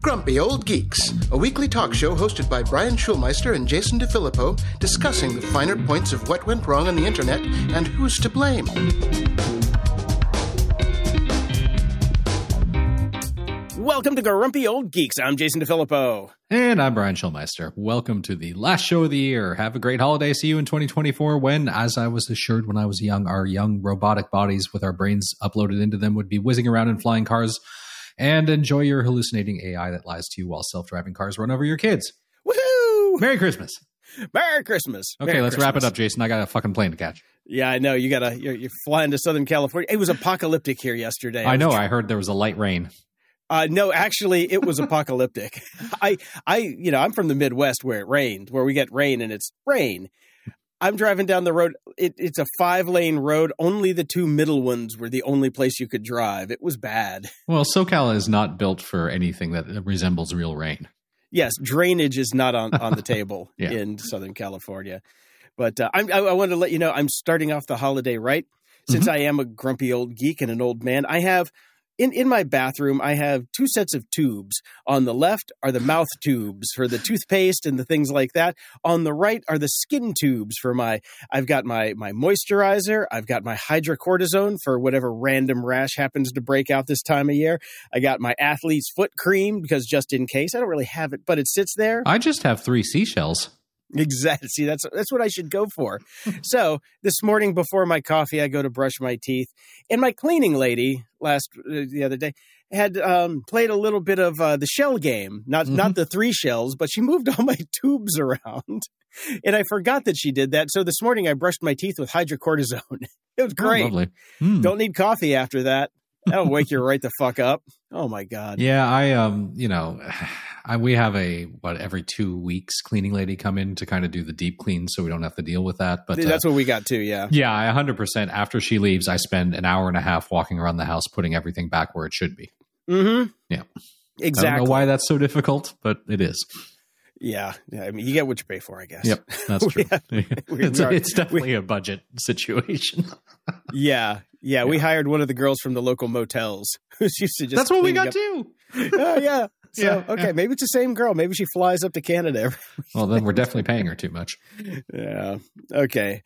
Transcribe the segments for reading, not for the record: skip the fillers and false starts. Grumpy Old Geeks, a weekly talk show hosted by Brian Schulmeister and Jason DeFilippo, discussing the finer points of what went wrong on the internet and who's to blame. Welcome to Grumpy Old Geeks. I'm Jason DeFilippo. And I'm Brian Schulmeister. Welcome to the last show of the year. Have a great holiday. See you in 2024 when, as I was assured when I was young, our young robotic bodies with our brains uploaded into them would be whizzing around in flying cars. And enjoy your hallucinating AI that lies to you while self-driving cars run over your kids. Woohoo! Merry Christmas. Merry Christmas. Okay, Merry let's Christmas. Wrap it up, Jason. I got a fucking plane to catch. Yeah, I know. You're flying to Southern California. It was apocalyptic here yesterday. I know. I heard there was a light rain. No, actually, it was apocalyptic. I'm from the Midwest where it rained, where we get rain and it's rain. I'm driving down the road. It's a 5-lane road. Only the two middle ones were the only place you could drive. It was bad. Well, SoCal is not built for anything that resembles real rain. Yes, drainage is not on the table in Southern California. But I wanted to let you know I'm starting off the holiday right. Since I am a grumpy old geek and an old man, I have – In my bathroom, I have two sets of tubes. On the left are the mouth tubes for the toothpaste and the things like that. On the right are the skin tubes for I've got my moisturizer. I've got my hydrocortisone for whatever random rash happens to break out this time of year. I got my athlete's foot cream because just in case. I don't really have it, but it sits there. I just have 3 seashells. Exactly. See, that's what I should go for. So this morning before my coffee, I go to brush my teeth, and my cleaning lady the other day had played a little bit of the shell game, not the 3 shells, but she moved all my tubes around, and I forgot that she did that. So this morning I brushed my teeth with hydrocortisone. It was great. Oh, lovely. Don't need coffee after that. That'll wake you right the fuck up. Oh my God. Yeah, we have every 2 weeks cleaning lady come in to kind of do the deep clean so we don't have to deal with that. But that's what we got too, yeah. Yeah, 100%. After she leaves, I spend an hour and a half walking around the house, putting everything back where it should be. Mm-hmm. Yeah. Exactly. I don't know why that's so difficult, but it is. Yeah. I mean, you get what you pay for, I guess. Yep, that's true. It's definitely a budget situation. Yeah, we hired one of the girls from the local motels who's used to just. That's what we got too. Oh yeah. So maybe it's the same girl. Maybe she flies up to Canada. Well, then we're definitely paying her too much. Yeah. Okay.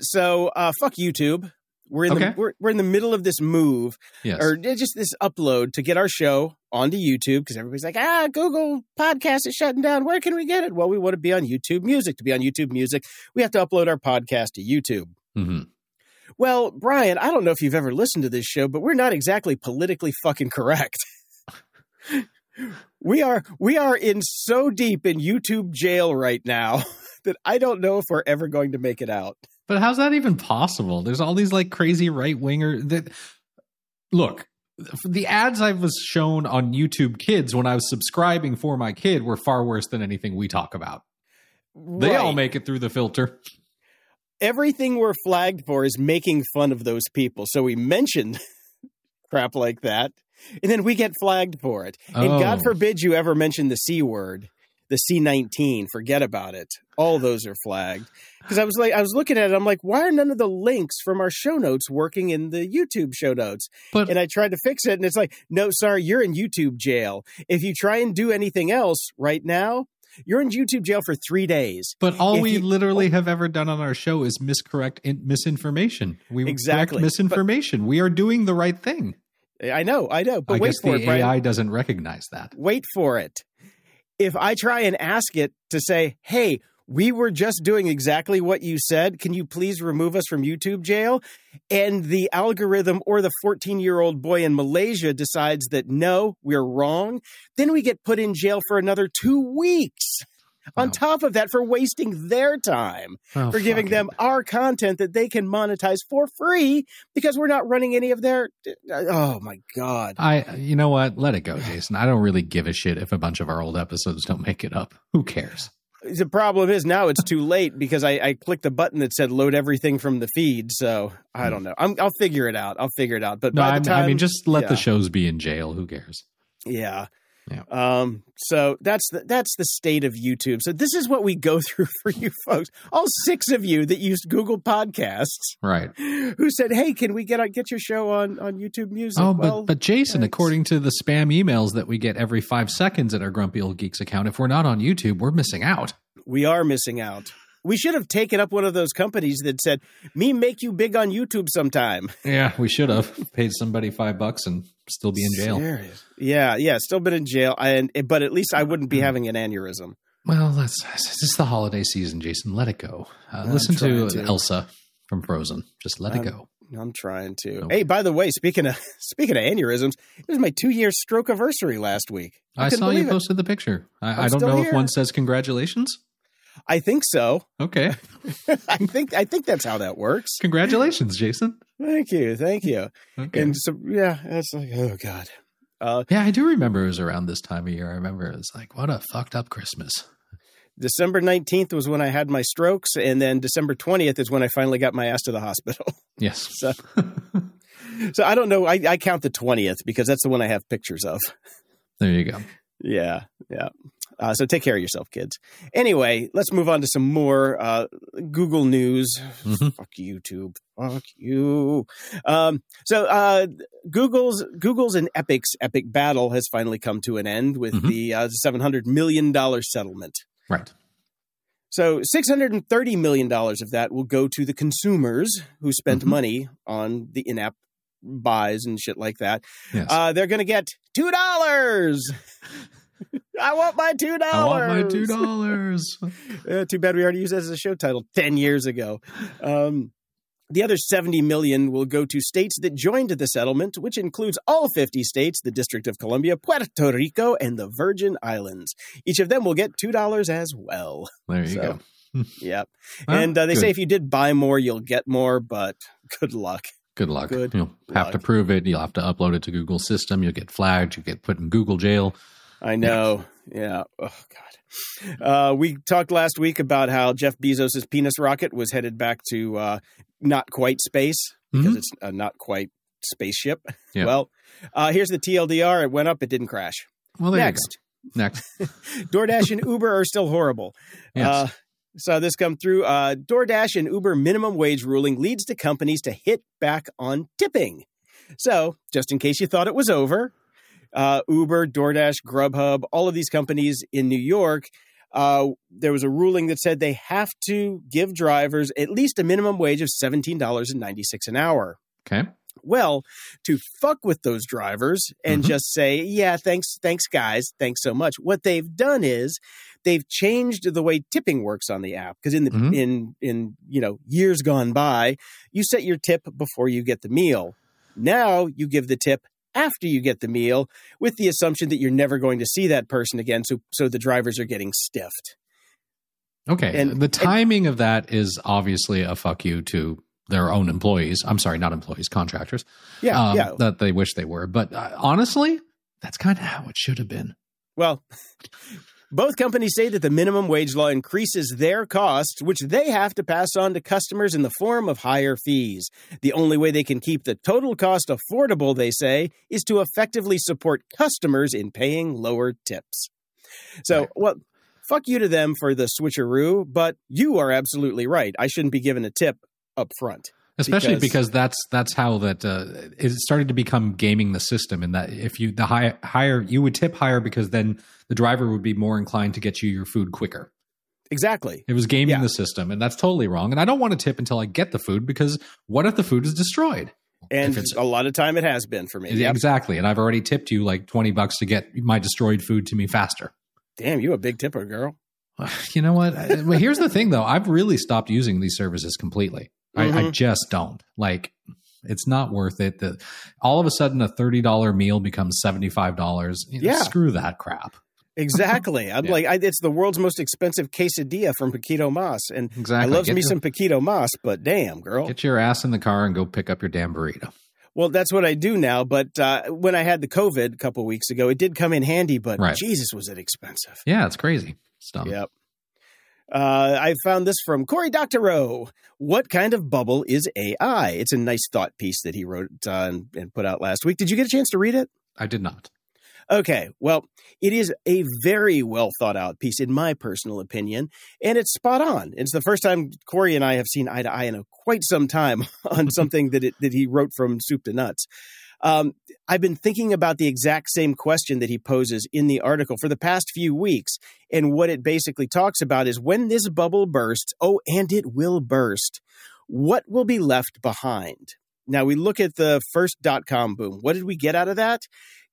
So fuck YouTube. We're in the middle of this move, or just this upload to get our show onto YouTube because everybody's like, Google Podcasts is shutting down. Where can we get it? Well, we want to be on YouTube Music. To be on YouTube Music, we have to upload our podcast to YouTube. Mm-hmm. Well, Brian, I don't know if you've ever listened to this show, but we're not exactly politically fucking correct. We are in so deep in YouTube jail right now that I don't know if we're ever going to make it out. But how's that even possible? There's all these like crazy right-wingers that look. The ads I was shown on YouTube Kids when I was subscribing for my kid were far worse than anything we talk about. Right. They all make it through the filter. Everything we're flagged for is making fun of those people. So we mentioned crap like that, and then we get flagged for it. And God forbid you ever mention the C word, the C-19. Forget about it. All those are flagged. Because I was looking at it. I'm like, why are none of the links from our show notes working in the YouTube show notes? And I tried to fix it, and it's like, no, sorry, you're in YouTube jail. If you try and do anything else right now, you're in YouTube jail for 3 days. But all we literally have ever done on our show is miscorrect misinformation. We correct misinformation. We are doing the right thing. I know. But I wait guess for the it, Brian. AI doesn't recognize that. Wait for it. If I try and ask it to say, hey, we were just doing exactly what you said, can you please remove us from YouTube jail? And the algorithm or the 14-year-old boy in Malaysia decides that no, we're wrong, then we get put in jail for another 2 weeks. on top of that for wasting their time, for giving them our content that they can monetize for free because we're not running any of their, oh my God. You know what? Let it go, Jason. I don't really give a shit if a bunch of our old episodes don't make it up. Who cares? The problem is now it's too late because I clicked the button that said load everything from the feed. So I don't know. I'll figure it out. But no, by the time, just let the shows be in jail. Who cares? Yeah. Yeah. So that's the state of YouTube. So this is what we go through for you folks, all six of you that used Google Podcasts, right? Who said, "Hey, can we get your show on YouTube Music?" Oh, but Jason, according to the spam emails that we get every 5 seconds at our Grumpy Old Geeks account, if we're not on YouTube, we're missing out. We are missing out. We should have taken up one of those companies that said, "Me make you big on YouTube sometime." Yeah, we should have paid somebody $5 and still be in jail. Serious. Yeah, still been in jail. But at least I wouldn't be having an aneurysm. Well, this is the holiday season, Jason. Let it go. Listen to Elsa from Frozen. Just let it go. I'm trying to. Okay. Hey, by the way, speaking of aneurysms, it was my 2-year stroke anniversary last week. I saw you posted the picture. I don't know if one says congratulations. I think so. Okay. I think that's how that works. Congratulations, Jason. Thank you. Okay. And so, it's like, oh God. I do remember it was around this time of year. I remember it was like, what a fucked up Christmas. December 19th was when I had my strokes, and then December 20th is when I finally got my ass to the hospital. Yes. So I don't know. I count the 20th because that's the one I have pictures of. There you go. Yeah. Yeah. So take care of yourself, kids. Anyway, let's move on to some more Google news. Mm-hmm. Fuck YouTube. Fuck you. So Google's and Epic's epic battle has finally come to an end with the $700 million settlement. Right. So $630 million of that will go to the consumers who spent money on the in-app buys and shit like that. Yes. They're going to get $2. I want my $2. Too bad we already used that as a show title 10 years ago. The other $70 million will go to states that joined the settlement, which includes all 50 states, the District of Columbia, Puerto Rico, and the Virgin Islands. Each of them will get $2 as well. There you go. Yep. Well, and they say if you did buy more, you'll get more, but good luck. You'll have to prove it. You'll have to upload it to Google's system. You'll get flagged. You'll get put in Google jail. I know. Yeah. Oh, God. We talked last week about how Jeff Bezos' penis rocket was headed back to not quite space because it's a not quite spaceship. Yeah. Well, here's the TLDR. It went up. It didn't crash. Well, Next. DoorDash and Uber are still horrible. Yes. So this come through. DoorDash and Uber minimum wage ruling leads to companies to hit back on tipping. So just in case you thought it was over. Uber, DoorDash, Grubhub, all of these companies in New York, there was a ruling that said they have to give drivers at least a minimum wage of $17.96 an hour. Okay. Well, to fuck with those drivers and just say, yeah, thanks guys, thanks so much. What they've done is they've changed the way tipping works on the app because in years gone by, you set your tip before you get the meal. Now you give the tip after you get the meal with the assumption that you're never going to see that person again. So the drivers are getting stiffed. Okay. And the timing of that is obviously a fuck you to their own employees. I'm sorry, not employees, contractors. Yeah, that they wish they were. But honestly, that's kind of how it should have been. Well, both companies say that the minimum wage law increases their costs, which they have to pass on to customers in the form of higher fees. The only way they can keep the total cost affordable, they say, is to effectively support customers in paying lower tips. So, well, fuck you to them for the switcheroo, but you are absolutely right. I shouldn't be given a tip up front. Especially because that's how that it started to become gaming the system, in that if you higher you would tip higher because then the driver would be more inclined to get you your food quicker. Exactly. It was gaming the system, and that's totally wrong. And I don't want to tip until I get the food because what if the food is destroyed? And a lot of time it has been for me. Exactly. And I've already tipped you like $20 to get my destroyed food to me faster. Damn, you a big tipper, girl. You know what? Well, here's the thing, though. I've really stopped using these services completely. I just don't. Like, it's not worth it. All of a sudden, a $30 meal becomes $75. Screw that crap. Exactly. I'm like, it's the world's most expensive quesadilla from Paquito Mas. And exactly. I love me some Paquito Mas, but damn, girl. Get your ass in the car and go pick up your damn burrito. Well, that's what I do now. But when I had the COVID a couple of weeks ago, it did come in handy, but Jesus, was it expensive. Yeah, it's crazy. Stuff. Yep. I found this from Corey Doctorow. What kind of bubble is AI? It's a nice thought piece that he wrote and put out last week. Did you get a chance to read it? I did not. Okay, well, it is a very well thought out piece, in my personal opinion, and it's spot on. It's the first time Corey and I have seen eye to eye in quite some time on something that he wrote from soup to nuts. I've been thinking about the exact same question that he poses in the article for the past few weeks, and what it basically talks about is when this bubble bursts, oh, and it will burst, what will be left behind? Now, we look at the first dot-com boom. What did we get out of that?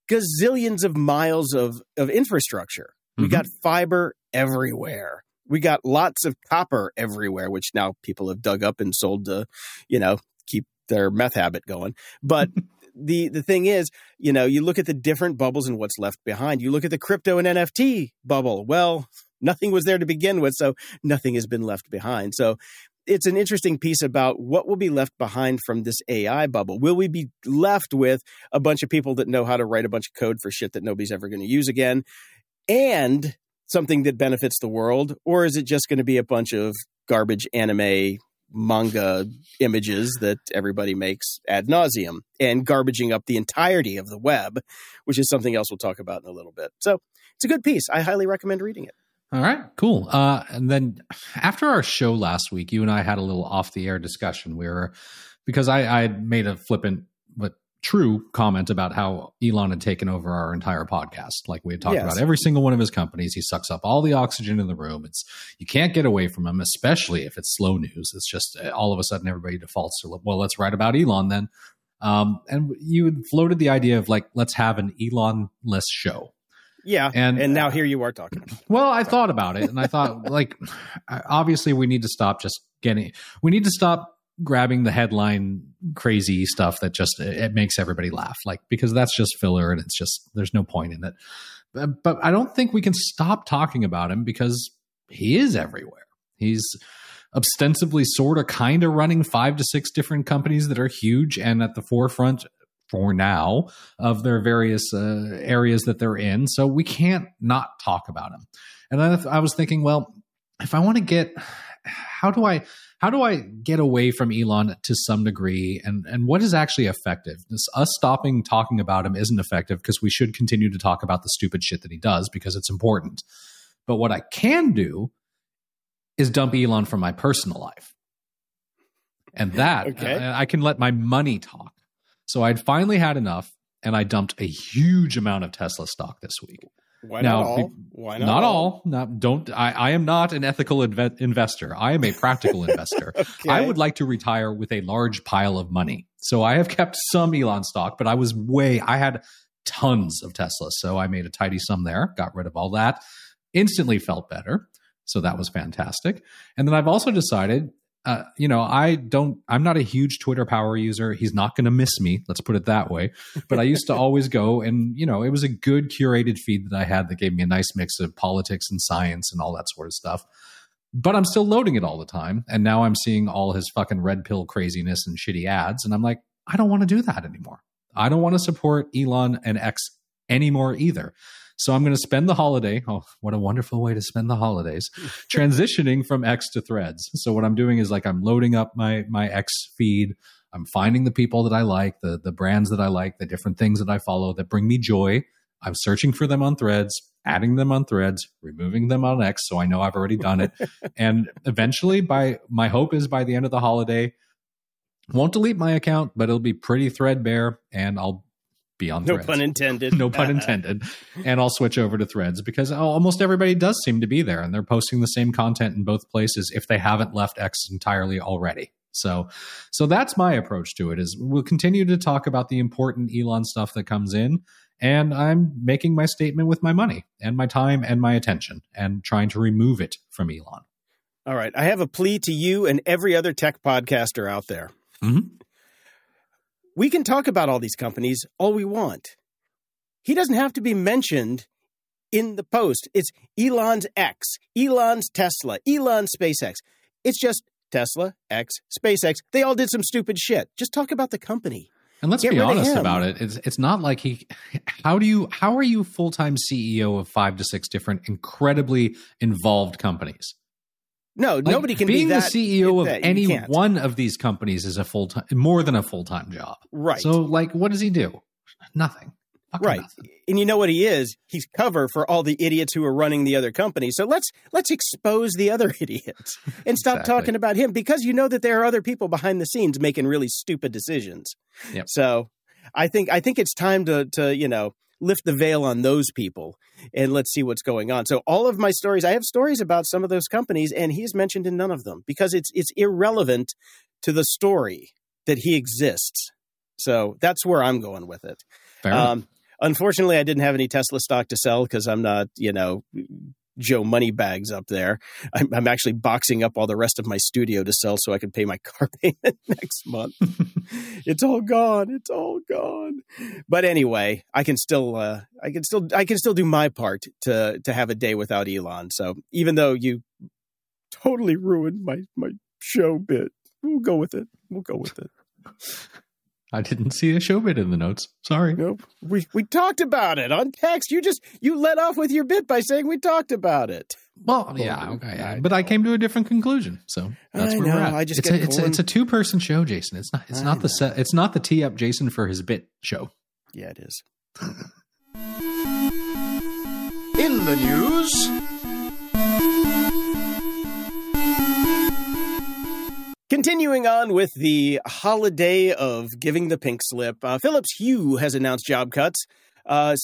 Gazillions of miles of infrastructure. We got fiber everywhere. We got lots of copper everywhere, which now people have dug up and sold to, keep their meth habit going. But the thing is, you look at the different bubbles and what's left behind. You look at the crypto and NFT bubble. Well, nothing was there to begin with, so nothing has been left behind. So it's an interesting piece about what will be left behind from this AI bubble. Will we be left with a bunch of people that know how to write a bunch of code for shit that nobody's ever going to use again and something that benefits the world? Or is it just going to be a bunch of garbage anime manga images that everybody makes ad nauseum and garbaging up the entirety of the web, which is something else we'll talk about in a little bit. So it's a good piece. I highly recommend reading it. All right, cool. And then after our show last week, you and I had a little off-the-air discussion because I made a flippant but true comment about how Elon had taken over our entire podcast. Like we had talked about every single one of his companies. He sucks up all the oxygen in the room. You can't get away from him, especially if it's slow news. It's just all of a sudden everybody defaults to, well, let's write about Elon then. And you had floated the idea of let's have an Elon-less show. Yeah, and now here you are talking. Well, I thought about it, and I thought, obviously we need to stop grabbing the headline crazy stuff that just, it makes everybody laugh, because that's just filler, and it's just, there's no point in it. But I don't think we can stop talking about him because he is everywhere. He's ostensibly sort of kind of running 5 to 6 different companies that are huge and at the forefront for now of their various areas that they're in. So we can't not talk about them. And I was thinking, well, if I want to get, how do I get away from Elon to some degree? And what is actually effective? Us stopping talking about him isn't effective because we should continue to talk about the stupid shit that he does because it's important. But what I can do is dump Elon from my personal life. And that, I can let my money talk. So I'd finally had enough, and I dumped a huge amount of Tesla stock this week. Why not all? I am not an ethical investor. I am a practical investor. Okay. I would like to retire with a large pile of money. So I have kept some Elon stock, but I had tons of Tesla. So I made a tidy sum there, got rid of all that, instantly felt better. So that was fantastic. And then I've also decided... I'm not a huge Twitter power user. He's not going to miss me. Let's put it that way. But I used to always go and, it was a good curated feed that I had that gave me a nice mix of politics and science and all that sort of stuff. But I'm still loading it all the time. And now I'm seeing all his fucking red pill craziness and shitty ads. And I'm like, I don't want to do that anymore. I don't want to support Elon and X anymore either. So I'm going to spend the holiday. Oh, what a wonderful way to spend the holidays! Transitioning from X to Threads. So what I'm doing is I'm loading up my X feed. I'm finding the people that I like, the brands that I like, the different things that I follow that bring me joy. I'm searching for them on Threads, adding them on Threads, removing them on X. So I know I've already done it. And eventually, my hope is by the end of the holiday, won't delete my account, but it'll be pretty threadbare, and I'll. Beyond Threads. No pun intended. No pun intended. And I'll switch over to Threads because almost everybody does seem to be there and they're posting the same content in both places if they haven't left X entirely already. So that's my approach to it is we'll continue to talk about the important Elon stuff that comes in, and I'm making my statement with my money and my time and my attention and trying to remove it from Elon. All right. I have a plea to you and every other tech podcaster out there. Mm-hmm. We can talk about all these companies all we want. He doesn't have to be mentioned in the post. It's Elon's X, Elon's Tesla, Elon's SpaceX. It's just Tesla, X, SpaceX. They all did some stupid shit. Just talk about the company. And let's be honest about it. It's not like he – how are you full-time CEO of 5 to 6 different incredibly involved companies? No, like, nobody can be that. Being the CEO of any one of these companies is a full-time – more than a full-time job. Right. So, like, what does he do? Nothing. Right. Nothing. And you know what he is? He's cover for all the idiots who are running the other company. So let's expose the other idiots and stop talking about him, because you know that there are other people behind the scenes making really stupid decisions. Yep. So I think it's time to, you know, lift the veil on those people and let's see what's going on. So all of my stories, I have stories about some of those companies, and he's mentioned in none of them because it's irrelevant to the story that he exists. So that's where I'm going with it. Fair enough. Unfortunately, I didn't have any Tesla stock to sell because I'm not, you know, Joe Moneybags up there. I'm actually boxing up all the rest of my studio to sell so I can pay my car payment next month. It's all gone. It's all gone. But anyway, I can still do my part to have a day without Elon. So even though you totally ruined my show bit, we'll go with it. I didn't see a show bit in the notes. Sorry. Nope. We talked about it on text. You let off with your bit by saying we talked about it. Well, yeah, okay. But I came to a different conclusion. So that's where we're at. I just it's a 2-person show, Jason. It's not the tee up Jason for his bit show. Yeah, it is. In the news. Continuing on with the holiday of giving the pink slip, Philips Hue has announced job cuts.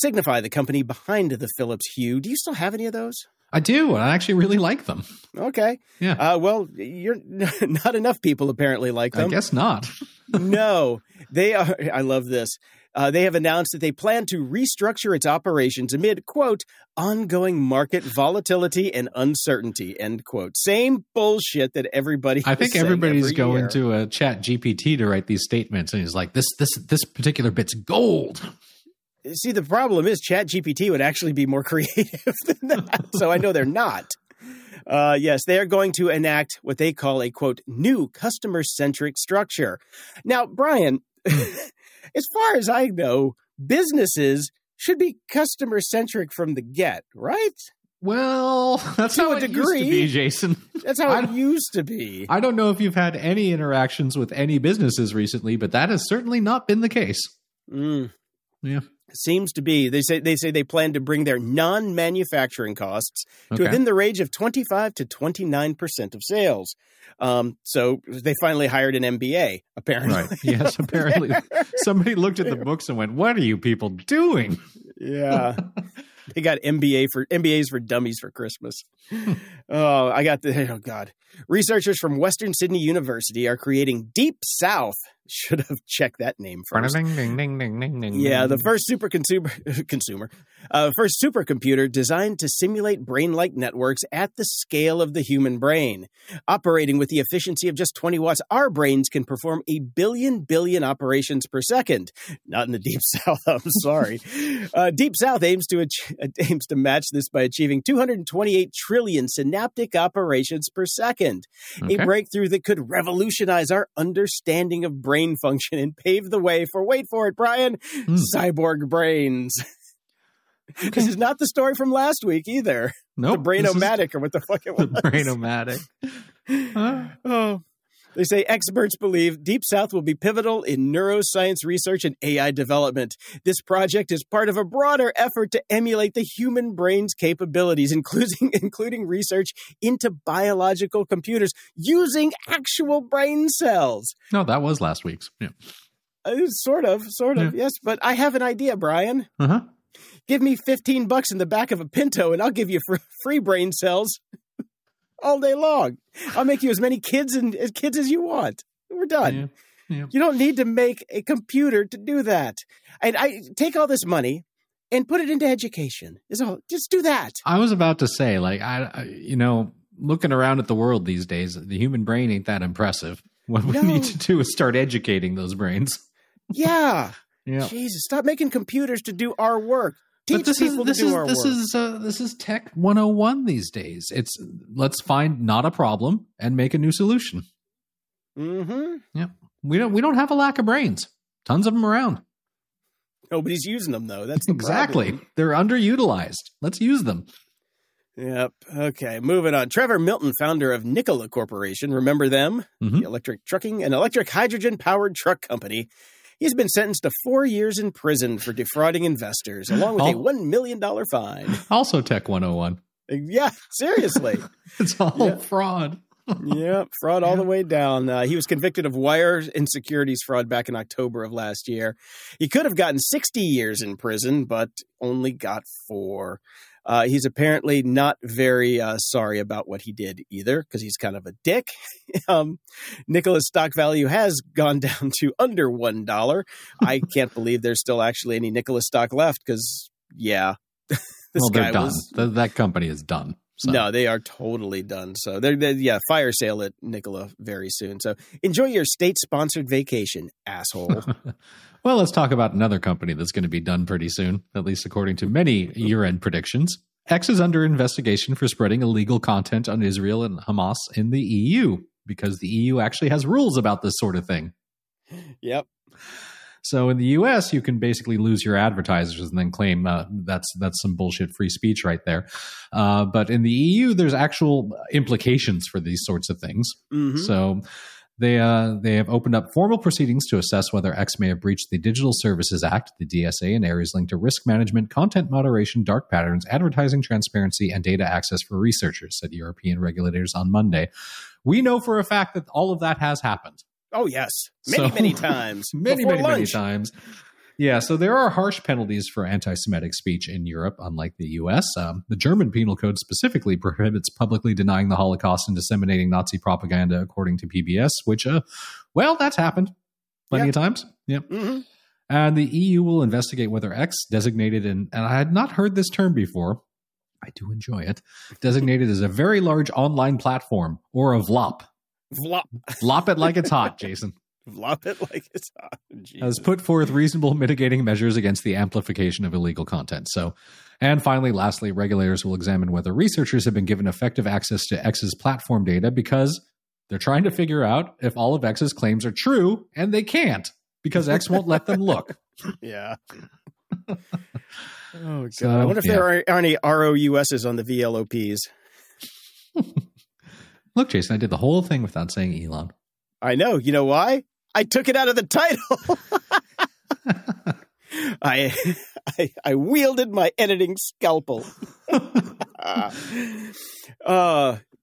Signify, the company behind the Philips Hue. Do you still have any of those? I do. I actually really like them. Okay. Yeah. Well, not enough people apparently like them. I guess not. No. They are. I love this. They have announced that they plan to restructure its operations amid, quote, ongoing market volatility and uncertainty, end quote. Same bullshit that everybody I think everybody's every going year. To a ChatGPT to write these statements, and he's like, this particular bit's gold. See, the problem is ChatGPT would actually be more creative than that, so I know they're not. Yes, they are going to enact what they call a, quote, new customer-centric structure. Now, Brian... As far as I know, businesses should be customer-centric from the get, right? Well, that's how it used to be, Jason. That's how it used to be. I don't know if you've had any interactions with any businesses recently, but that has certainly not been the case. Mm. Yeah. Seems to be. They say they plan to bring their non-manufacturing costs to within the range of 25 to 29% of sales. So they finally hired an MBA, apparently. Right. Yes, apparently. Somebody looked at the books and went, what are you people doing? Yeah. They got MBAs for dummies for Christmas. Researchers from Western Sydney University are creating Deep South. Should have checked that name first. Yeah, the first first supercomputer designed to simulate brain-like networks at the scale of the human brain. Operating with the efficiency of just 20 watts, our brains can perform a billion operations per second. Not in the Deep South, I'm sorry. Deep South aims to match this by achieving 228 trillion synaptic operations per second, a breakthrough that could revolutionize our understanding of brain function and pave the way for, wait for it, Brian, cyborg brains. This is not the story from last week either. No, nope. The Brain-O-Matic or what the fuck it was. The Brain-O-Matic. Huh? Oh. They say experts believe Deep South will be pivotal in neuroscience research and AI development. This project is part of a broader effort to emulate the human brain's capabilities, including research into biological computers using actual brain cells. No, that was last week's. Yeah. Sort of, yeah. Yes. But I have an idea, Brian. Uh-huh. Give me $15 in the back of a Pinto and I'll give you free brain cells. All day long. I'll make you as many kids as you want. We're done. Yeah, yeah. You don't need to make a computer to do that. And I take all this money and put it into education. Is all. Just do that. I was about to say, like, I looking around at the world these days, the human brain ain't that impressive. What we need to do is start educating those brains. Yeah. Yeah. Jesus, stop making computers to do our work. This is tech 101 these days. It's let's find not a problem and make a new solution. Mm-hmm. Yeah, we don't have a lack of brains. Tons of them around. Nobody's using them though. That's the problem. They're underutilized. Let's use them. Yep. Okay. Moving on. Trevor Milton, founder of Nikola Corporation. Remember them? Mm-hmm. The electric trucking and electric hydrogen powered truck company. He's been sentenced to 4 years in prison for defrauding investors, along with a $1 million fine. Also Tech 101. Yeah, seriously. It's all fraud. Yeah, fraud all the way down. He was convicted of wire and securities fraud back in October of last year. He could have gotten 60 years in prison, but only got 4. He's apparently not very sorry about what he did either, because he's kind of a dick. Nikola's stock value has gone down to under $1. I can't believe there's still actually any Nikola stock left because, they're done. That company is done. So. No, they are totally done. So they're fire sale at Nikola very soon. So enjoy your state-sponsored vacation, asshole. Well, let's talk about another company that's going to be done pretty soon, at least according to many year-end predictions. X is under investigation for spreading illegal content on Israel and Hamas in the EU, because the EU actually has rules about this sort of thing. Yep. So in the US, you can basically lose your advertisers and then claim that's some bullshit free speech right there. But in the EU, there's actual implications for these sorts of things. Mm-hmm. So they have opened up formal proceedings to assess whether X may have breached the Digital Services Act, the DSA, and areas linked to risk management, content moderation, dark patterns, advertising transparency, and data access for researchers, said European regulators on Monday. We know for a fact that all of that has happened. Oh, yes. Many times. Many times. Yeah, so there are harsh penalties for anti-Semitic speech in Europe, unlike the U.S. The German penal code specifically prohibits publicly denying the Holocaust and disseminating Nazi propaganda, according to PBS, which, that's happened plenty of times. Yep. Mm-hmm. And the EU will investigate whether X, designated in, and I had not heard this term before, I do enjoy it, designated as a very large online platform, or a VLOP. Vlop. Vlop it like it's hot, Jason. Vlop it like it's hot. Jesus. Has put forth reasonable mitigating measures against the amplification of illegal content. So, and finally, lastly, regulators will examine whether researchers have been given effective access to X's platform data, because they're trying to figure out if all of X's claims are true, and they can't because X won't let them look. Yeah. Oh, God. So, I wonder if there are any ROUSs on the VLOPs. Look, Jason, I did the whole thing without saying Elon. I know. You know why? I took it out of the title. I wielded my editing scalpel.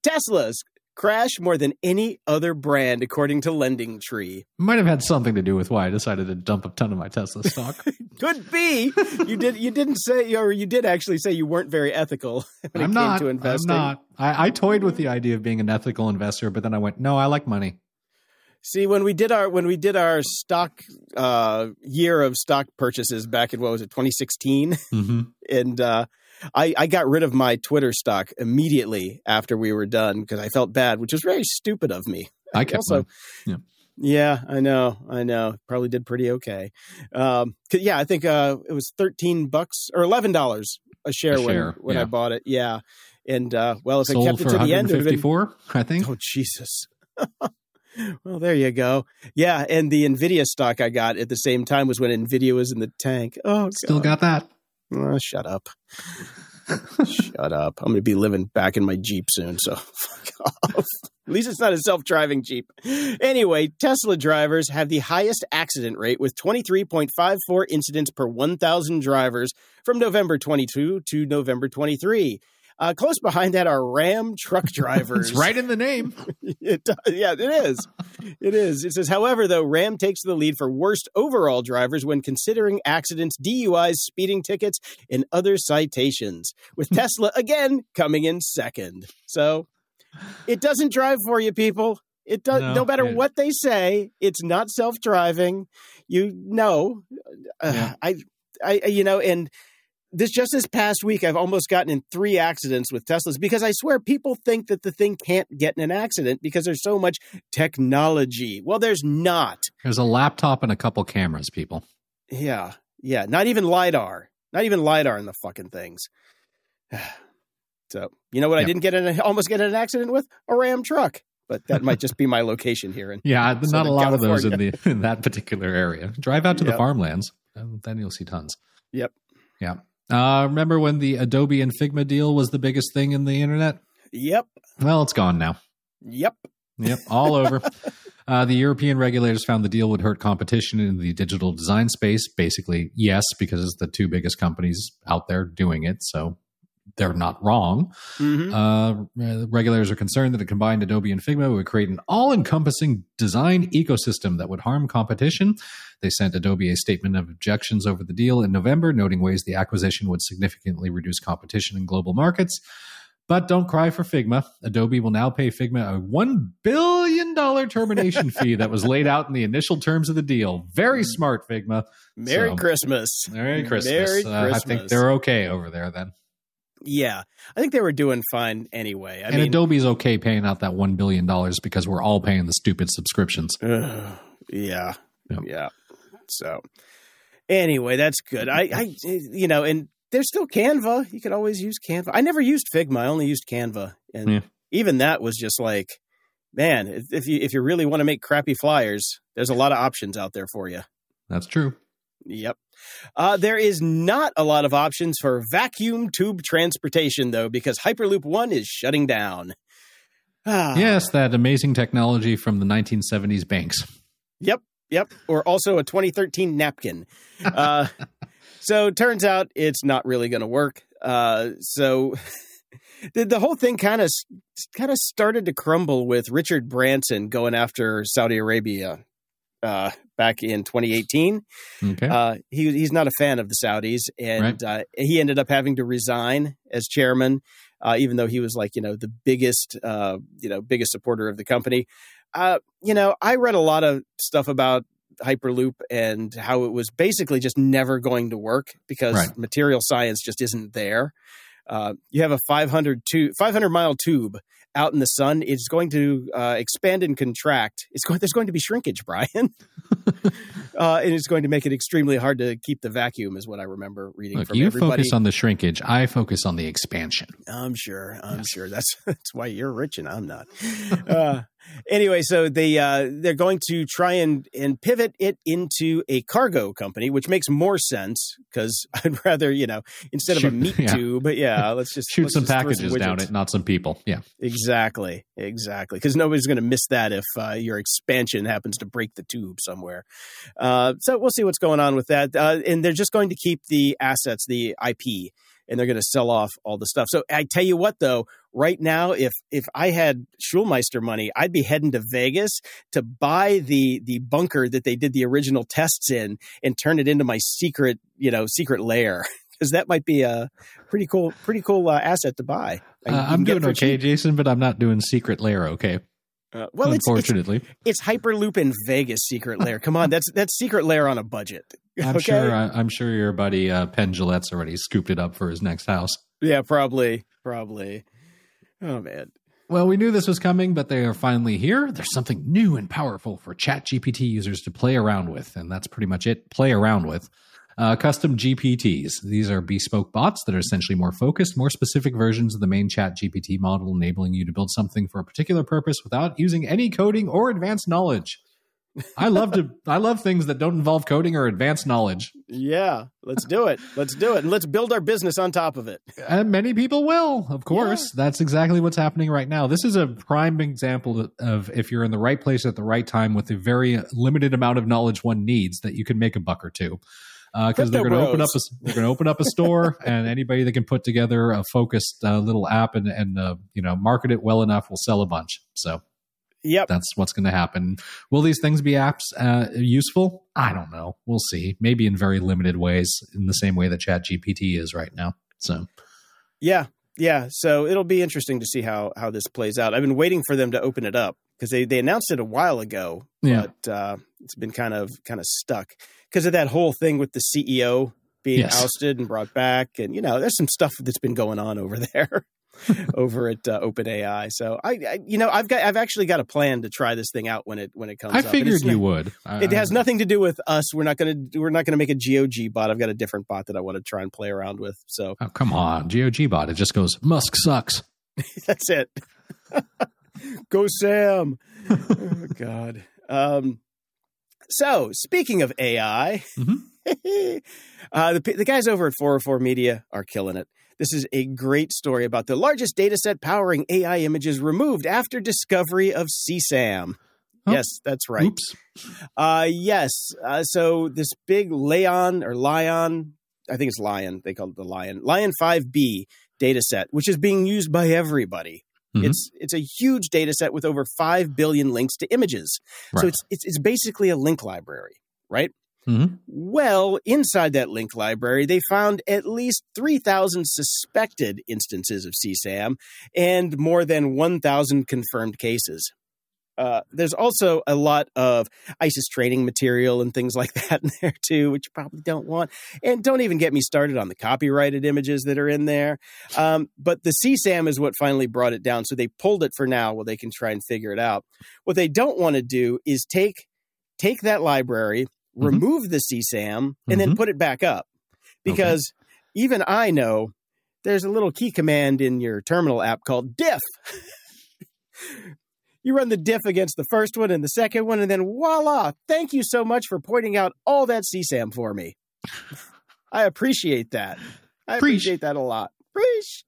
Tesla's crashed more than any other brand, according to LendingTree. Might have had something to do with why I decided to dump a ton of my Tesla stock. Could be. You did actually say you weren't very ethical when it came to investing. I'm not. I toyed with the idea of being an ethical investor, but then I went, no, I like money. See, when we did our stock year of stock purchases back in 2016, mm-hmm. and I got rid of my Twitter stock immediately after we were done because I felt bad, which was very stupid of me. I kept also, mine. Yeah, I know. Probably did pretty okay. I think it was $13 or $11 a share when I bought it. Yeah, and if I kept it to the end, it would have been $154, I think. Oh Jesus. Well, there you go. Yeah, and the Nvidia stock I got at the same time was when Nvidia was in the tank. Oh, God. Still got that. Oh, shut up. Shut up. I'm going to be living back in my Jeep soon, so fuck off. At least it's not a self-driving Jeep. Anyway, Tesla drivers have the highest accident rate with 23.54 incidents per 1,000 drivers from November 22 to November 23. Close behind that are Ram truck drivers. It's right in the name. It is. It says, however, though, Ram takes the lead for worst overall drivers when considering accidents, DUIs, speeding tickets, and other citations, with Tesla, again, coming in second. So it doesn't drive for you, people. It does. No matter what they say, it's not self-driving. You know, and... This past week, I've almost gotten in 3 accidents with Teslas because I swear people think that the thing can't get in an accident because there's so much technology. Well, there's not. There's a laptop and a couple cameras, people. Yeah. Not even LiDAR. Not even LiDAR in the fucking things. So, you know what? Yep. I didn't get in, almost get in an accident with a Ram truck, but that might just be my location here. And yeah, not a lot of those in that particular area. Drive out to the farmlands, and then you'll see tons. Yep. Yeah. Remember when the Adobe and Figma deal was the biggest thing in the internet? Yep. Well, it's gone now. Yep. Yep. All over. The European regulators found the deal would hurt competition in the digital design space. Basically, yes, because it's the two biggest companies out there doing it. So they're not wrong. Mm-hmm. Regulators are concerned that a combined Adobe and Figma would create an all-encompassing design ecosystem that would harm competition. They sent Adobe a statement of objections over the deal in November, noting ways the acquisition would significantly reduce competition in global markets. But don't cry for Figma. Adobe will now pay Figma a $1 billion termination fee that was laid out in the initial terms of the deal. Very smart, Figma. Merry Christmas. I think they're okay over there then. Yeah. I think they were doing fine anyway. I mean, Adobe's okay paying out that $1 billion because we're all paying the stupid subscriptions. Yeah. So anyway, that's good. And there's still Canva. You could always use Canva. I never used Figma. I only used Canva. And even that was just like, man, if you really want to make crappy flyers, there's a lot of options out there for you. That's true. Yep. There is not a lot of options for vacuum tube transportation, though, because Hyperloop One is shutting down. Yes, that amazing technology from the 1970s banks. Yep. Or also a 2013 napkin. So turns out it's not really going to work. So the whole thing kind of started to crumble with Richard Branson going after Saudi Arabia back in 2018. Okay. He's not a fan of the Saudis, and he ended up having to resign as chairman, even though he was like the biggest supporter of the company. I read a lot of stuff about Hyperloop and how it was basically just never going to work because material science just isn't there. You have a 500-mile tube out in the sun. It's going to expand and contract. There's going to be shrinkage, Brian. And it's going to make it extremely hard to keep the vacuum is what I remember reading from everybody. You focus on the shrinkage. I focus on the expansion. I'm sure. That's why you're rich and I'm not. Anyway, so they're going to try and pivot it into a cargo company, which makes more sense because I'd rather, instead of a meat tube, let's just shoot some packages down it, not some people. Yeah, exactly. Because nobody's going to miss that if your expansion happens to break the tube somewhere. So we'll see what's going on with that. And they're just going to keep the assets, the IP, and they're going to sell off all the stuff. So I tell you what, though, right now, if I had Schulmeister money, I'd be heading to Vegas to buy the bunker that they did the original tests in and turn it into my secret lair. Because that might be a pretty cool asset to buy. I'm doing okay, Jason, but I'm not doing secret lair okay. Well, unfortunately, it's Hyperloop in Vegas secret lair. Come on, that's secret lair on a budget. I'm sure your buddy Penn Gillette's already scooped it up for his next house. Yeah, probably. Oh man. Well, we knew this was coming, but they are finally here. There's something new and powerful for ChatGPT users to play around with, and that's pretty much it. Play around with. Custom GPTs. These are bespoke bots that are essentially more focused, more specific versions of the main ChatGPT model, enabling you to build something for a particular purpose without using any coding or advanced knowledge. I love things that don't involve coding or advanced knowledge. Yeah, let's do it. And let's build our business on top of it. And many people will, of course. Yeah. That's exactly what's happening right now. This is a prime example of if you're in the right place at the right time with a very limited amount of knowledge one needs, that you can make a buck or two. Because they're going to open up a store, and anybody that can put together a focused little app and market it well enough will sell a bunch. So, that's what's going to happen. Will these things be apps useful? I don't know. We'll see. Maybe in very limited ways, in the same way that ChatGPT is right now. So, yeah. So it'll be interesting to see how this plays out. I've been waiting for them to open it up because they announced it a while ago, but it's been kind of stuck. Because of that whole thing with the CEO being ousted and brought back. And, there's some stuff that's been going on over there. over at OpenAI. So I've actually got a plan to try this thing out when it comes. I figured you would. It has nothing to do with us. We're not gonna make a GOG bot. I've got a different bot that I want to try and play around with. So come on, GOG bot. It just goes, Musk sucks. That's it. Go Sam. Oh God. So speaking of AI, mm-hmm. the guys over at 404 Media are killing it. This is a great story about the largest data set powering AI images removed after discovery of CSAM. Oh. Yes, that's right. Oops. Yes. So this big Lion 5B data set, which is being used by everybody. Mm-hmm. It's a huge data set with over 5 billion links to images. Right. So it's basically a link library, right? Mm-hmm. Well, inside that link library, they found at least 3,000 suspected instances of CSAM and more than 1,000 confirmed cases. There's also a lot of ISIS training material and things like that in there, too, which you probably don't want. And don't even get me started on the copyrighted images that are in there. But the CSAM is what finally brought it down. So they pulled it for now while they can try and figure it out. What they don't want to do is take that library, mm-hmm. remove the CSAM, and mm-hmm. then put it back up. Because even I know there's a little key command in your terminal app called diff. You run the diff against the first one and the second one, and then voila, thank you so much for pointing out all that CSAM for me. I appreciate that. Appreciate that a lot. Preach.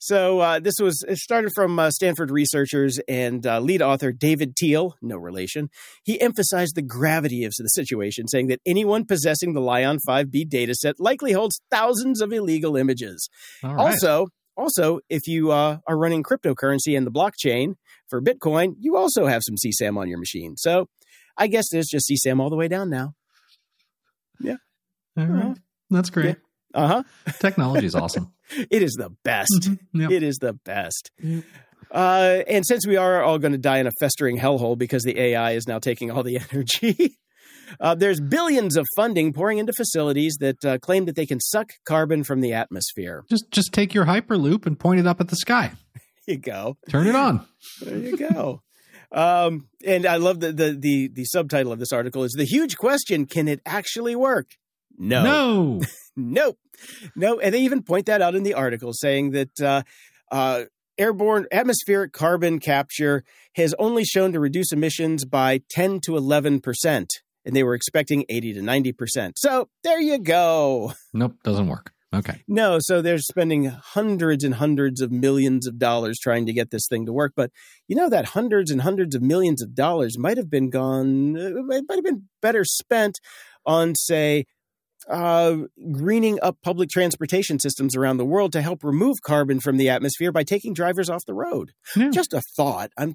So it started from Stanford researchers and lead author David Thiel, no relation. He emphasized the gravity of the situation, saying that anyone possessing the Lion 5B dataset likely holds thousands of illegal images. All right. Also, if you are running cryptocurrency in the blockchain for Bitcoin, you also have some CSAM on your machine. So I guess there's just CSAM all the way down now. Yeah. All right. That's great. Yeah. Uh-huh. Technology is awesome. It is the best. Mm-hmm. Yep. It is the best. Yep. And since we are all going to die in a festering hellhole because the AI is now taking all the energy, there's billions of funding pouring into facilities that claim that they can suck carbon from the atmosphere. Just take your Hyperloop and point it up at the sky. There you go. Turn it on. There you go. And I love the subtitle of this article is The Huge Question, Can It Actually Work? No. No. Nope. No. And they even point that out in the article, saying that airborne atmospheric carbon capture has only shown to reduce emissions by 10 to 11%. And they were expecting 80 to 90%. So there you go. Nope, doesn't work. Okay. No, so they're spending hundreds and hundreds of millions of dollars trying to get this thing to work. But you know that hundreds and hundreds of millions of dollars might have been better spent on, say, greening up public transportation systems around the world to help remove carbon from the atmosphere by taking drivers off the road. Yeah. Just a thought. I'm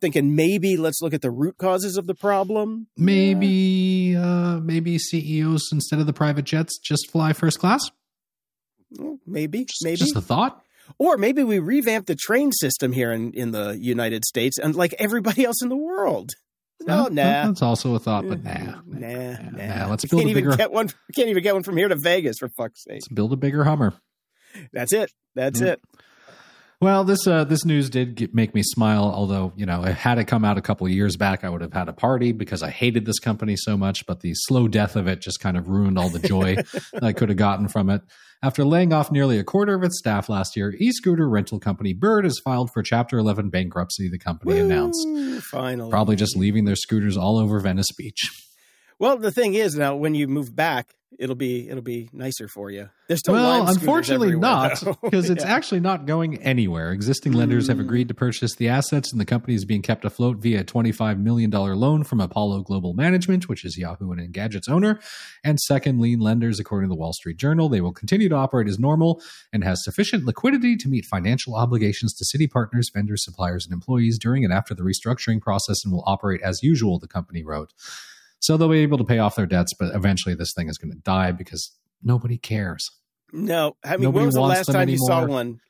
thinking maybe let's look at the root causes of the problem. Maybe maybe CEOs instead of the private jets just fly first class. Maybe. Just a thought. Or maybe we revamp the train system here in the United States and like everybody else in the world. No. That's also a thought, but nah. Let's build a bigger... We can't even get one from here to Vegas, for fuck's sake. Let's build a bigger Hummer. That's it. Well, this news did make me smile, although, you know, had it come out a couple of years back, I would have had a party because I hated this company so much, but the slow death of it just kind of ruined all the joy that I could have gotten from it. After laying off nearly a quarter of its staff last year, e-scooter rental company Bird has filed for Chapter 11 bankruptcy, the company announced. Finally. Probably just leaving their scooters all over Venice Beach. Well, the thing is now when you move back, it'll be nicer for you. There's still Well, unfortunately not, because it's actually not going anywhere. Existing lenders have agreed to purchase the assets, and the company is being kept afloat via a $25 million loan from Apollo Global Management, which is Yahoo and Engadget's owner, and second lien lenders, according to the Wall Street Journal. They will continue to operate as normal and has sufficient liquidity to meet financial obligations to city partners, vendors, suppliers, and employees during and after the restructuring process, and will operate as usual, the company wrote. So they'll be able to pay off their debts, but eventually this thing is going to die because nobody cares. No. I mean, when was the last time you saw one?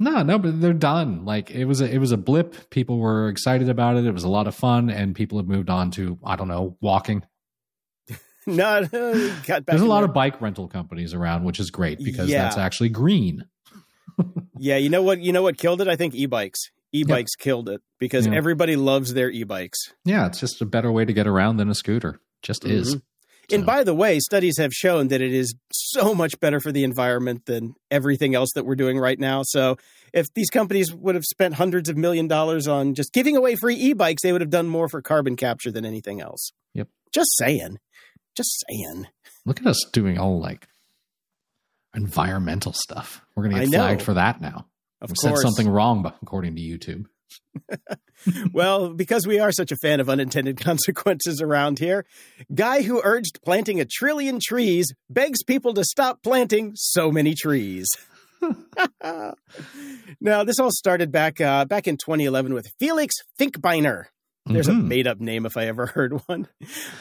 No, but they're done. Like it was a blip. People were excited about it. It was a lot of fun, and people have moved on to, I don't know, walking. No, cut back. There's a lot of bike rental companies around, which is great because that's actually green. Yeah, you know what killed it? I think e-bikes. E-bikes killed it because everybody loves their e-bikes. Yeah, it's just a better way to get around than a scooter. Just is. So. And by the way, studies have shown that it is so much better for the environment than everything else that we're doing right now. So if these companies would have spent hundreds of million dollars on just giving away free e-bikes, they would have done more for carbon capture than anything else. Yep. Just saying. Look at us doing all like environmental stuff. We're going to get flagged for that now. Of course. Said something wrong, according to YouTube. Well, because we are such a fan of unintended consequences around here, guy who urged planting 1 trillion trees begs people to stop planting so many trees. Now, this all started back in 2011 with Felix Finkbeiner. There's a made-up name if I ever heard one.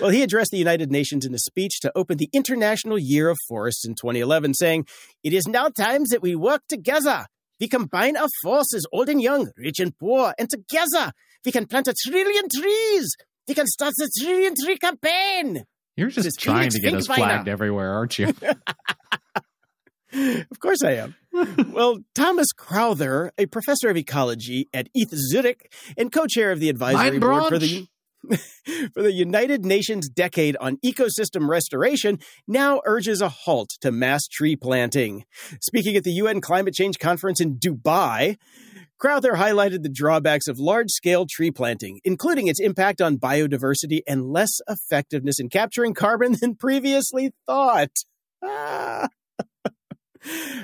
Well, he addressed the United Nations in a speech to open the International Year of Forests in 2011, saying, "It is now time that we work together. We combine our forces, old and young, rich and poor, and together we can plant 1 trillion trees. We can start the 1 trillion tree campaign." You're just trying to get us flagged everywhere, aren't you? Of course I am. Well, Thomas Crowther, a professor of ecology at ETH Zurich and co-chair of the advisory board for the United Nations Decade on Ecosystem Restoration, now urges a halt to mass tree planting. Speaking at the UN Climate Change Conference in Dubai, Crowther highlighted the drawbacks of large-scale tree planting, including its impact on biodiversity and less effectiveness in capturing carbon than previously thought.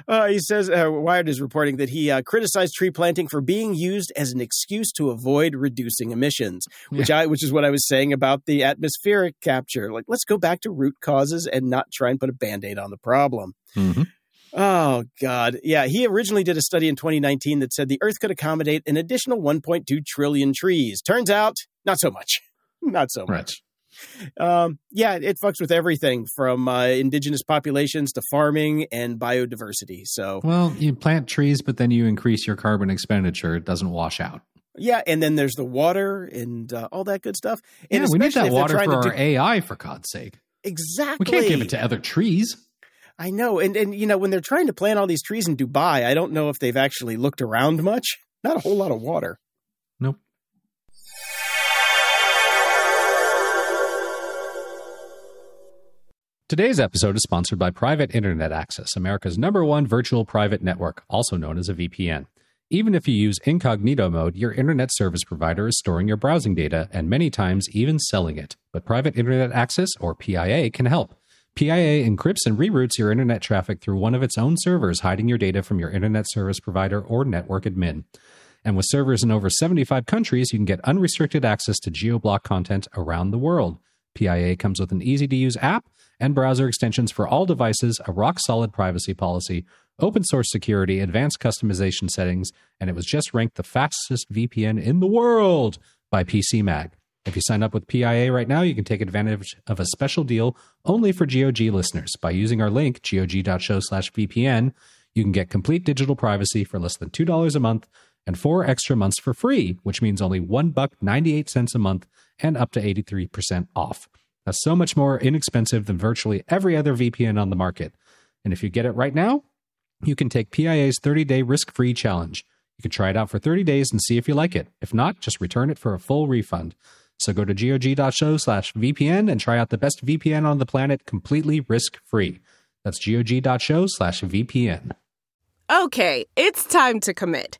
He says, Wired is reporting that he criticized tree planting for being used as an excuse to avoid reducing emissions, which is what I was saying about the atmospheric capture. Like, let's go back to root causes and not try and put a Band-Aid on the problem. Mm-hmm. Oh, God. Yeah, he originally did a study in 2019 that said the Earth could accommodate an additional 1.2 trillion trees. Turns out, not so much. Not so much. Right. It fucks with everything from indigenous populations to farming and biodiversity. So, well, you plant trees, but then you increase your carbon expenditure. It doesn't wash out. Yeah, and then there's the water and all that good stuff. And we need that water for our AI, for God's sake. Exactly. We can't give it to other trees. I know. And you know, when they're trying to plant all these trees in Dubai, I don't know if they've actually looked around much. Not a whole lot of water. Nope. Today's episode is sponsored by Private Internet Access, America's #1 virtual private network, also known as a VPN. Even if you use incognito mode, your internet service provider is storing your browsing data and many times even selling it. But Private Internet Access, or PIA, can help. PIA encrypts and reroutes your internet traffic through one of its own servers, hiding your data from your internet service provider or network admin. And with servers in over 75 countries, you can get unrestricted access to geo-block content around the world. PIA comes with an easy-to-use app and browser extensions for all devices, a rock-solid privacy policy, open-source security, advanced customization settings, and it was just ranked the fastest VPN in the world by PCMag. If you sign up with PIA right now, you can take advantage of a special deal only for GOG listeners. By using our link, gog.show/VPN, you can get complete digital privacy for less than $2 a month and 4 extra months for free, which means only $1.98 a month and up to 83% off. That's so much more inexpensive than virtually every other VPN on the market. And if you get it right now, you can take PIA's 30-day risk-free challenge. You can try it out for 30 days and see if you like it. If not, just return it for a full refund. So go to gog.show/VPN and try out the best VPN on the planet completely risk-free. That's gog.show/VPN. Okay, it's time to commit.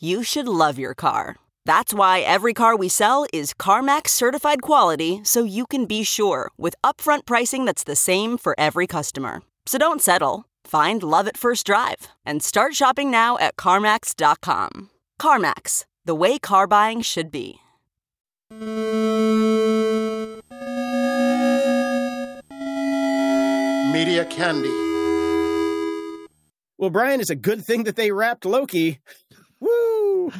You should love your car. That's why every car we sell is CarMax certified quality, so you can be sure with upfront pricing that's the same for every customer. So don't settle. Find love at first drive and start shopping now at CarMax.com. CarMax, the way car buying should be. Media candy. Well, Brian, it's a good thing that they wrapped Loki. Woo!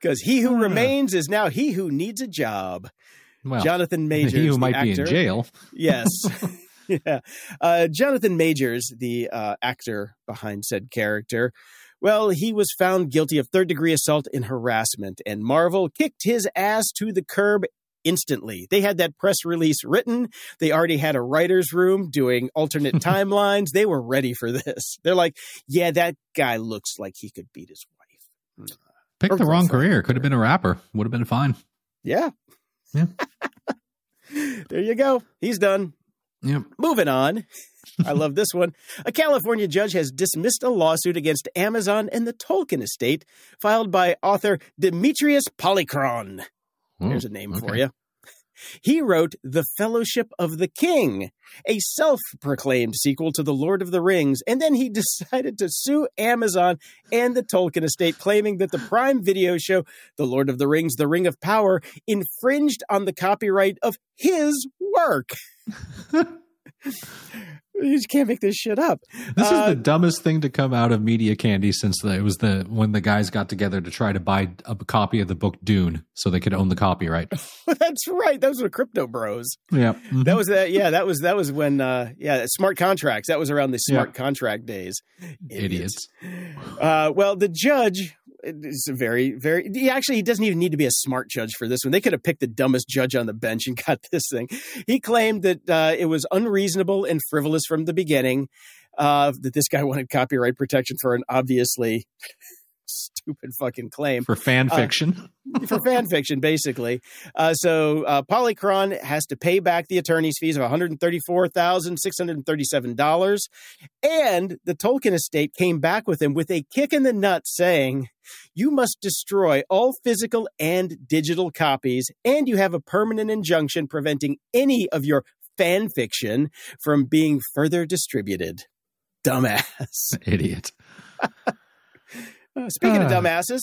Because he who remains is now he who needs a job. Well, Jonathan Majors, he who might actor, be in jail. Yes. Yeah. Jonathan Majors, the actor behind said character. Well, he was found guilty of third-degree assault and harassment, and Marvel kicked his ass to the curb instantly. They had that press release written. They already had a writer's room doing alternate timelines. They were ready for this. They're like, yeah, that guy looks like he could beat his wife. Picked the wrong career. Could have been a rapper. Would have been fine. Yeah. There you go. He's done. Yep. Moving on. I love this one. A California judge has dismissed a lawsuit against Amazon and the Tolkien estate filed by author Demetrius Polychron. There's a name for you. He wrote The Fellowship of the King, a self-proclaimed sequel to The Lord of the Rings, and then he decided to sue Amazon and the Tolkien estate, claiming that the Prime Video show The Lord of the Rings, The Ring of Power infringed on the copyright of his work. You just can't make this shit up. This is the dumbest thing to come out of Media Candy since when the guys got together to try to buy a copy of the book Dune so they could own the copyright. That's right. Those were Crypto Bros. Yeah. Mm-hmm. That was when smart contracts. That was around the smart contract days. Idiots. Well, the judge is very, very. He doesn't even need to be a smart judge for this one. They could have picked the dumbest judge on the bench and got this thing. He claimed that it was unreasonable and frivolous from the beginning, that this guy wanted copyright protection for an obviously stupid fucking claim. For fan fiction. For fan fiction, basically. So Polychron has to pay back the attorney's fees of $134,637. And the Tolkien estate came back with him with a kick in the nuts saying, you must destroy all physical and digital copies, and you have a permanent injunction preventing any of your fan fiction from being further distributed. Dumbass. Idiot. Speaking of dumbasses.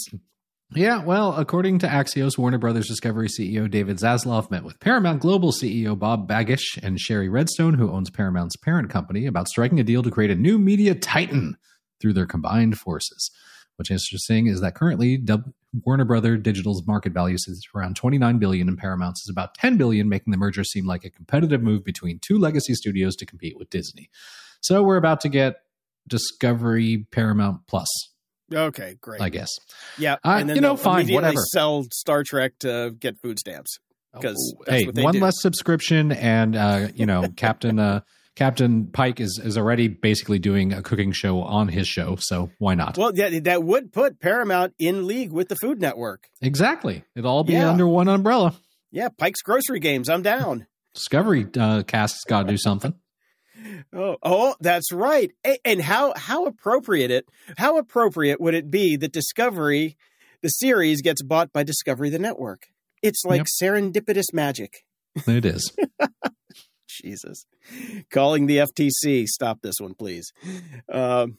Yeah, well, according to Axios, Warner Brothers Discovery CEO David Zaslav met with Paramount Global CEO Bob Bakish and Sherry Redstone, who owns Paramount's parent company, about striking a deal to create a new media titan through their combined forces. What's interesting is that currently Warner Brother Digital's market value is around $29 billion and Paramount's is about $10 billion, making the merger seem like a competitive move between two legacy studios to compete with Disney. So we're about to get Discovery Paramount Plus. Okay, great. I guess. Yeah, and then fine, whatever. Sell Star Trek to get food stamps because less subscription, and Captain Pike is already basically doing a cooking show on his show, so why not? Well, that would put Paramount in league with the Food Network. Exactly, it'll all be under one umbrella. Yeah, Pike's Grocery Games. I'm down. Discovery Cast's got to do something. Oh, that's right. And how appropriate would it be that Discovery, the series, gets bought by Discovery the Network? It's like serendipitous magic. It is. Jesus. Calling the FTC. Stop this one, please. I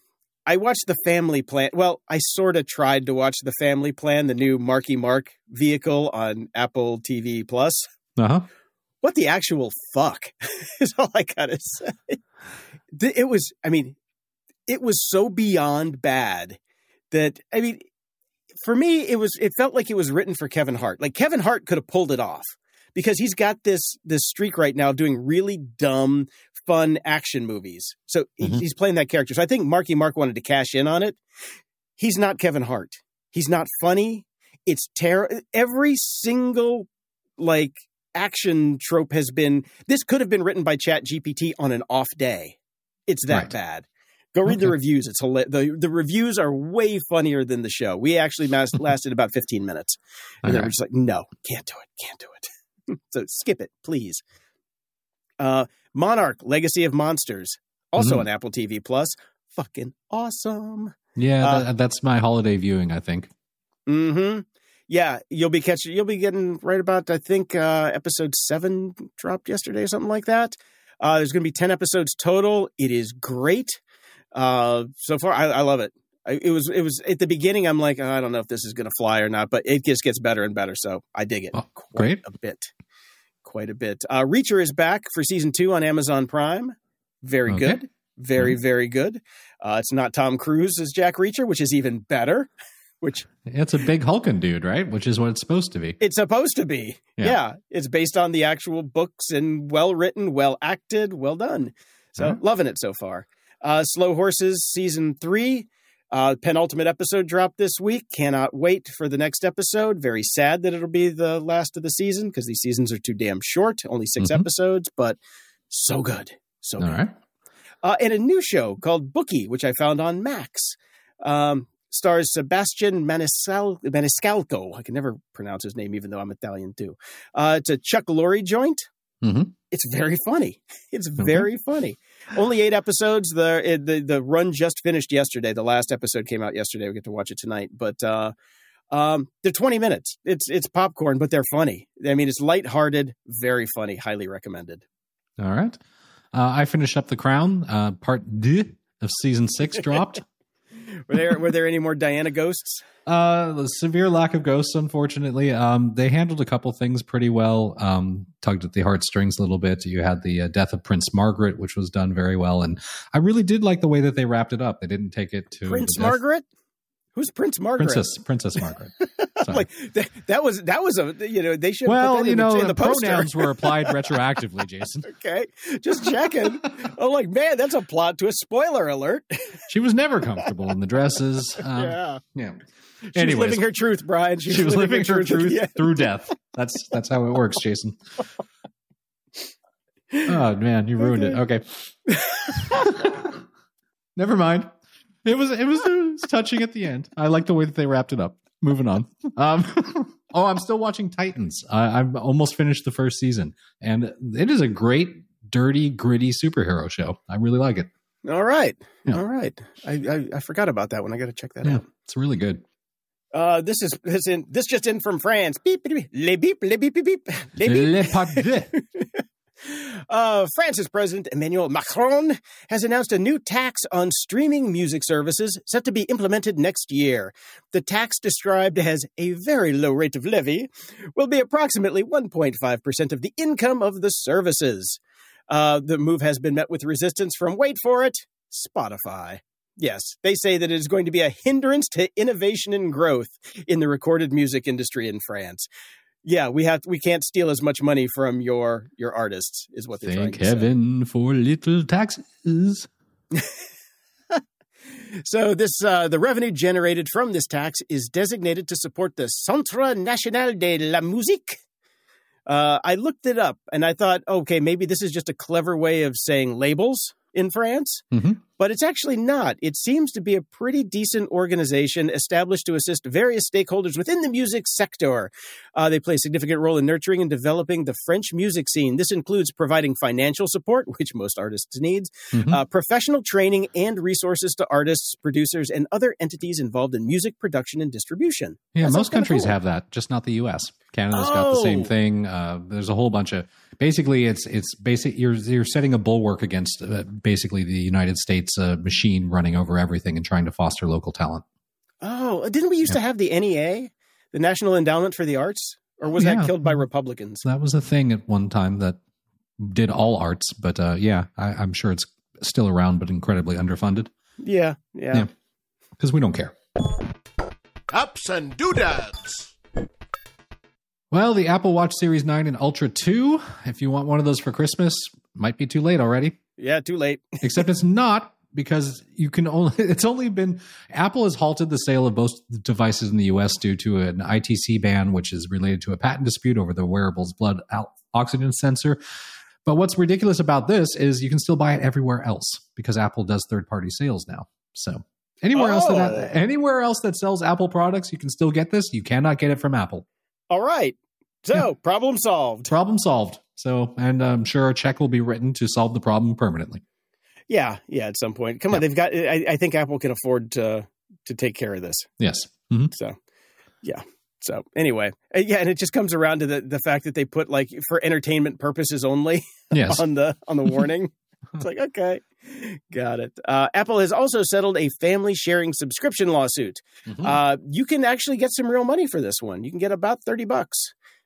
watched The Family Plan. Well, I sort of tried to watch The Family Plan, the new Marky Mark vehicle on Apple TV+. Uh-huh. What the actual fuck is all I gotta say. It was so beyond bad that, for me, it felt like it was written for Kevin Hart. Like Kevin Hart could have pulled it off because he's got this streak right now of doing really dumb, fun action movies. So he's playing that character. So I think Marky Mark wanted to cash in on it. He's not Kevin Hart. He's not funny. It's terrible. Every single like action trope has been, this could have been written by ChatGPT on an off day. It's that bad. Go read the reviews. It's hilarious. The reviews are way funnier than the show. We actually lasted about 15 minutes. And then we're just like, no, can't do it. So skip it, please. Monarch, Legacy of Monsters, also on Apple TV Plus. Fucking awesome. Yeah, that's my holiday viewing, I think. Mm-hmm. Yeah, you'll be getting right about, I think, episode 7 dropped yesterday or something like that. There's going to be 10 episodes total. It is great. So far, I love it. It was at the beginning, I'm like, oh, I don't know if this is going to fly or not, but it just gets better and better. So I dig it quite a bit. Reacher is back for season 2 on Amazon Prime. Very good. Very good. It's not Tom Cruise as Jack Reacher, which is even better. Which it's a big hulking dude, right? Which is what it's supposed to be. It's supposed to be. Yeah. It's based on the actual books and well-written, well-acted, well-done. So loving it so far. Slow Horses season 3, penultimate episode dropped this week. Cannot wait for the next episode. Very sad that it'll be the last of the season because these seasons are too damn short. Only 6 episodes, but so good. So good. All right. And a new show called Bookie, which I found on Max. Stars Sebastian Maniscalco. I can never pronounce his name, even though I'm Italian too. It's a Chuck Lorre joint. It's very funny. It's very funny. Only 8 episodes. The run just finished yesterday. The last episode came out yesterday. We get to watch it tonight. But they're 20 minutes. It's popcorn, but they're funny. I mean, it's lighthearted, very funny. Highly recommended. All right. I finished up The Crown. Part 2 of season 6 dropped. Were there any more Diana ghosts? Severe lack of ghosts, unfortunately. They handled a couple things pretty well. Tugged at the heartstrings a little bit. You had the death of Prince Margaret, which was done very well, and I really did like the way that they wrapped it up. They didn't take it to Prince Margaret. Who's Prince Margaret? Princess Margaret. Like that was a, you know, they should. Well, put you know, the pronouns were applied retroactively, Jason. Okay, just checking. I'm like, man, that's a plot twist. Spoiler alert. She was never comfortable in the dresses. Yeah. She was living her truth, Brian. She was living her truth through death. That's how it works, Jason. Oh man, you ruined it. Okay. Never mind. It was touching at the end. I like the way that they wrapped it up. Moving on. I'm still watching Titans. I've almost finished the first season, and it is a great, dirty, gritty superhero show. I really like it. All right. Yeah. All right. I forgot about that one. I got to check that out. It's really good. This just in from France. Beep, beep, beep, beep, beep, beep, beep, beep. Le Pardieu. France's President Emmanuel Macron has announced a new tax on streaming music services set to be implemented next year. The tax, described as a very low rate of levy, will be approximately 1.5% of the income of the services. The move has been met with resistance from, wait for it, Spotify. Yes, they say that it is going to be a hindrance to innovation and growth in the recorded music industry in France. Yeah, we can't steal as much money from your artists, is what they're trying to say. Thank heaven for little taxes. So this the revenue generated from this tax is designated to support the Centre National de la Musique. I looked it up and I thought, okay, maybe this is just a clever way of saying labels in France, but it's actually not. It seems to be a pretty decent organization established to assist various stakeholders within the music sector. They play a significant role in nurturing and developing the French music scene. This includes providing financial support, which most artists need, professional training and resources to artists, producers, and other entities involved in music production and distribution. Yeah, that most countries have that, just not the U.S. Canada's got the same thing. There's a whole bunch of, basically it's basic. You're setting a bulwark against basically the United States machine running over everything and trying to foster local talent. Oh, didn't we used to have the NEA, the National Endowment for the Arts, or was that killed by Republicans? That was a thing at one time that did all arts, but I'm sure it's still around, but incredibly underfunded. Yeah. Because we don't care. Ups and doodads. Well, the Apple Watch Series 9 and Ultra 2, if you want one of those for Christmas, might be too late already. Yeah, too late. Except it's not, because you can only, it's only been, Apple has halted the sale of most devices in the US due to an ITC ban, which is related to a patent dispute over the wearable's blood oxygen sensor. But what's ridiculous about this is you can still buy it everywhere else, because Apple does third-party sales now. So anywhere else that sells Apple products, you can still get this. You cannot get it from Apple. All right. So Problem solved. Problem solved. So, and I'm sure a check will be written to solve the problem permanently. Yeah. Yeah. At some point. Come on. They've got, I think Apple can afford to take care of this. Yes. Mm-hmm. So, yeah. So anyway, yeah, and it just comes around to the fact that they put, like, for entertainment purposes only on the warning. It's like, okay, got it. Apple has also settled a family sharing subscription lawsuit. Mm-hmm. You can actually get some real money for this one. You can get about $30.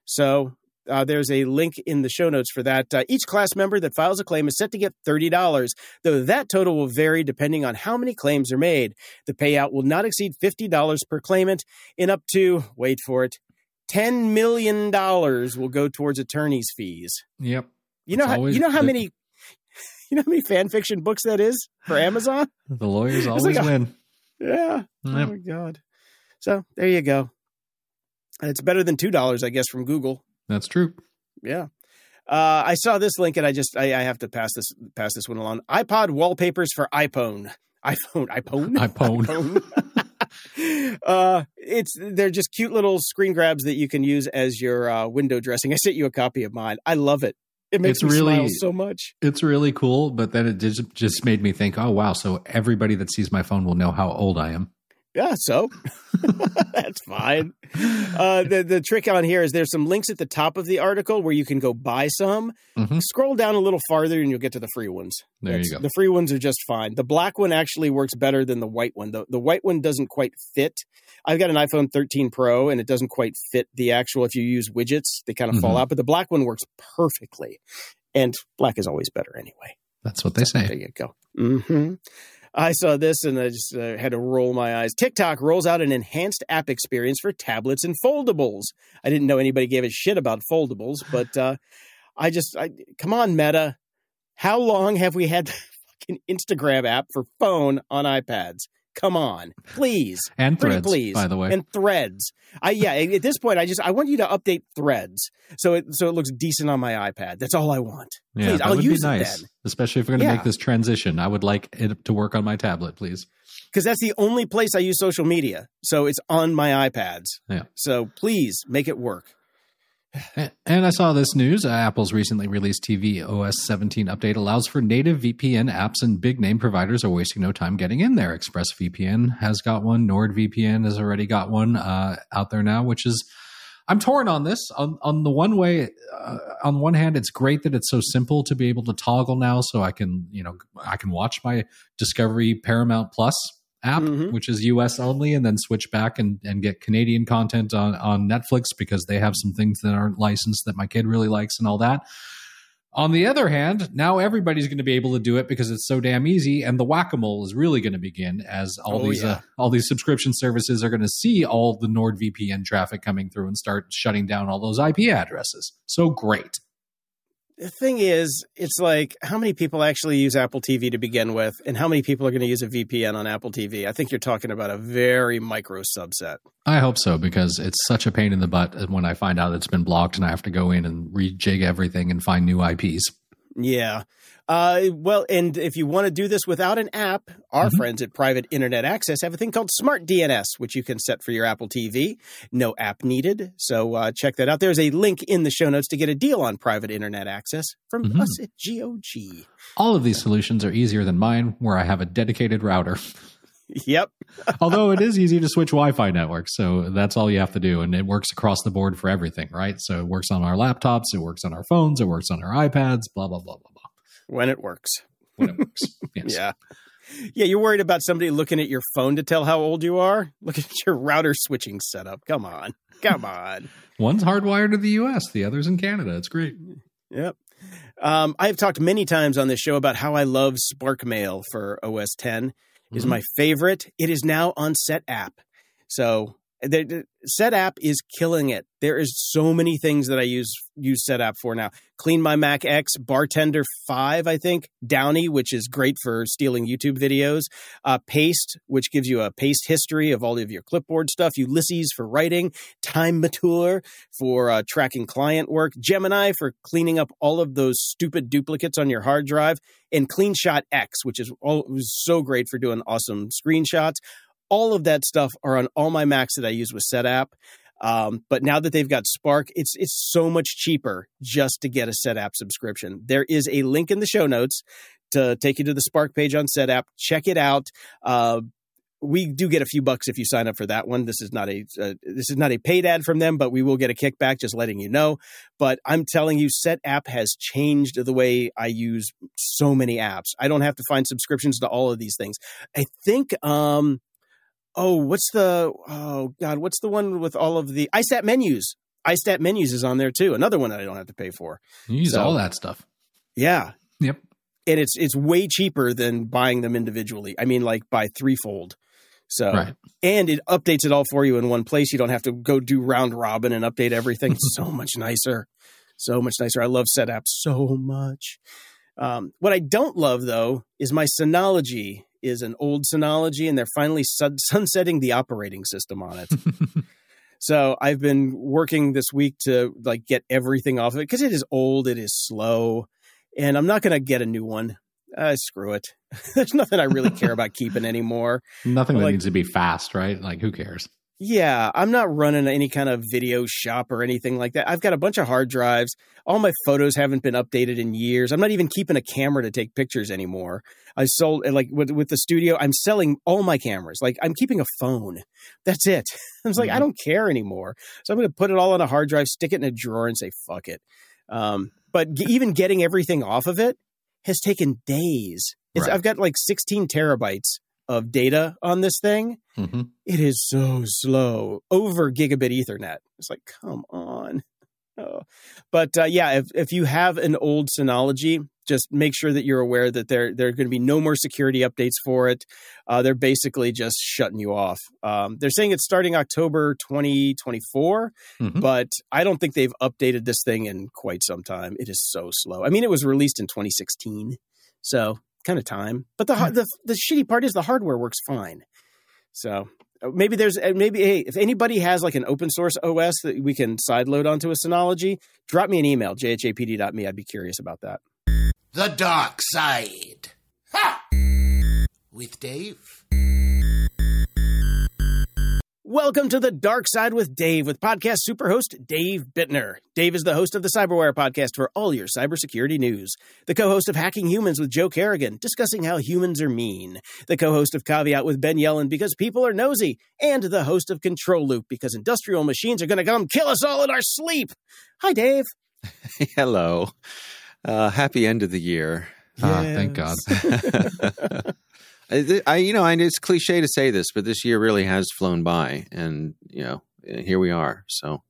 So there's a link in the show notes for that. Each class member that files a claim is set to get $30, though that total will vary depending on how many claims are made. The payout will not exceed $50 per claimant, and up to, wait for it, $10 million will go towards attorney's fees. Yep. You know how many fan fiction books that is for Amazon? The lawyers always win. Yeah. Yep. Oh, my God. So there you go. It's better than $2, I guess, from Google. That's true. Yeah. I saw this link and I have to pass this one along. iPod wallpapers for iPhone. iPhone. They're just cute little screen grabs that you can use as your window dressing. I sent you a copy of mine. I love it. It makes me smile so much. It's really cool, but then it just made me think, oh, wow, so everybody that sees my phone will know how old I am. Yeah, so that's fine. The trick on here is there's some links at the top of the article where you can go buy some. Mm-hmm. Scroll down a little farther and you'll get to the free ones. There you go. The free ones are just fine. The black one actually works better than the white one. The white one doesn't quite fit. I've got an iPhone 13 Pro and it doesn't quite fit the actual. If you use widgets, they kind of fall out. But the black one works perfectly. And black is always better anyway. That's what they say. There you go. Mm-hmm. I saw this and I just had to roll my eyes. TikTok rolls out an enhanced app experience for tablets and foldables. I didn't know anybody gave a shit about foldables, but come on, Meta. How long have we had the fucking Instagram app for phone on iPads? Come on, please. And Threads, by the way. And Threads. At this point, I want you to update Threads so it looks decent on my iPad. That's all I want. Please, yeah, I'll use it then. Especially if we're going to make this transition. I would like it to work on my tablet, please. Because that's the only place I use social media. So it's on my iPads. Yeah. So please make it work. And I saw this news. Apple's recently released tvOS 17 update allows for native VPN apps, and big name providers are wasting no time getting in there. ExpressVPN has got one. NordVPN has already got one out there now, which is, I'm torn on this. On one hand, it's great that it's so simple to be able to toggle now, so I can watch my Discovery Paramount Plus app, which is US only, and then switch back and get Canadian content on Netflix because they have some things that aren't licensed that my kid really likes and all that. On the other hand, now everybody's going to be able to do it because it's so damn easy, and the whack-a-mole is really going to begin as all these subscription services are going to see all the NordVPN traffic coming through and start shutting down all those IP addresses. So great. The thing is, it's like, how many people actually use Apple TV to begin with, and how many people are going to use a VPN on Apple TV? I think you're talking about a very micro subset. I hope so, because it's such a pain in the butt when I find out it's been blocked and I have to go in and rejig everything and find new IPs. Yeah. Well, and if you want to do this without an app, our friends at Private Internet Access have a thing called Smart DNS, which you can set for your Apple TV. No app needed. So check that out. There's a link in the show notes to get a deal on Private Internet Access from us at GOG. All of these solutions are easier than mine, where I have a dedicated router. Yep. Although it is easy to switch Wi-Fi networks. So that's all you have to do. And it works across the board for everything, right? So it works on our laptops. It works on our phones. It works on our iPads, blah, blah, blah, blah, blah. When it works. Yes. Yeah. Yeah. You're worried about somebody looking at your phone to tell how old you are? Look at your router switching setup. Come on. One's hardwired to the U.S. The other's in Canada. It's great. Yep. I've talked many times on this show about how I love SparkMail for OS X. Is my favorite. It is now on Set App. So The SetApp is killing it. There is so many things that I use SetApp for now. Clean My Mac X, Bartender 5, I think, Downy, which is great for stealing YouTube videos, Paste, which gives you a paste history of all of your clipboard stuff, Ulysses for writing, TimeMature for tracking client work, Gemini for cleaning up all of those stupid duplicates on your hard drive, and CleanShot X, which is so great for doing awesome screenshots. All of that stuff are on all my Macs that I use with SetApp. But now that they've got Spark, it's so much cheaper just to get a SetApp subscription. There is a link in the show notes to take you to the Spark page on SetApp. Check it out. We do get a few bucks if you sign up for that one. This is not a paid ad from them, but we will get a kickback, just letting you know. But I'm telling you, SetApp has changed the way I use so many apps. I don't have to find subscriptions to all of these things. I think... what's the one with all of the iStat menus? iStat menus is on there too. Another one that I don't have to pay for. You use all that stuff. Yeah. Yep. And it's way cheaper than buying them individually. I mean, like by threefold. So, right. And it updates it all for you in one place. You don't have to go do round robin and update everything. So much nicer. I love SetApp so much. What I don't love though is my Synology is an old Synology, and they're finally sunsetting the operating system on it. So I've been working this week to like get everything off of it because it is old, it is slow, and I'm not going to get a new one. Screw it. There's nothing I really care about keeping anymore. Nothing that needs to be fast, right? Like, who cares? Yeah, I'm not running any kind of video shop or anything like that. I've got a bunch of hard drives. All my photos haven't been updated in years. I'm not even keeping a camera to take pictures anymore. I sold, with the studio, I'm selling all my cameras. Like, I'm keeping a phone. That's it. I was like, I don't care anymore. So I'm going to put it all on a hard drive, stick it in a drawer, and say, fuck it. But even getting everything off of it has taken days. Right. I've got 16 terabytes of data on this thing. Mm-hmm. It is so slow over gigabit Ethernet. It's like, come on. Oh. But if you have an old Synology, just make sure that you're aware that there are going to be no more security updates for it. They're basically just shutting you off. They're saying it's starting October 2024, but I don't think they've updated this thing in quite some time. It is so slow. I mean, it was released in 2016, so... kind of time, but the shitty part is the hardware works fine. So if anybody has an open source OS that we can sideload onto a Synology, drop me an email, jhapd.me. I'd be curious about that. The Dark Side. Ha! With Dave. Welcome to The Dark Side with Dave, with podcast superhost Dave Bittner. Dave is the host of the Cyberwire podcast for all your cybersecurity news, the co-host of Hacking Humans with Joe Kerrigan, discussing how humans are mean, the co-host of Caveat with Ben Yellen, because people are nosy, and the host of Control Loop, because industrial machines are going to come kill us all in our sleep. Hi, Dave. Hello. Happy end of the year. Yes. Thank God. It's cliche to say this, but this year really has flown by, and here we are. So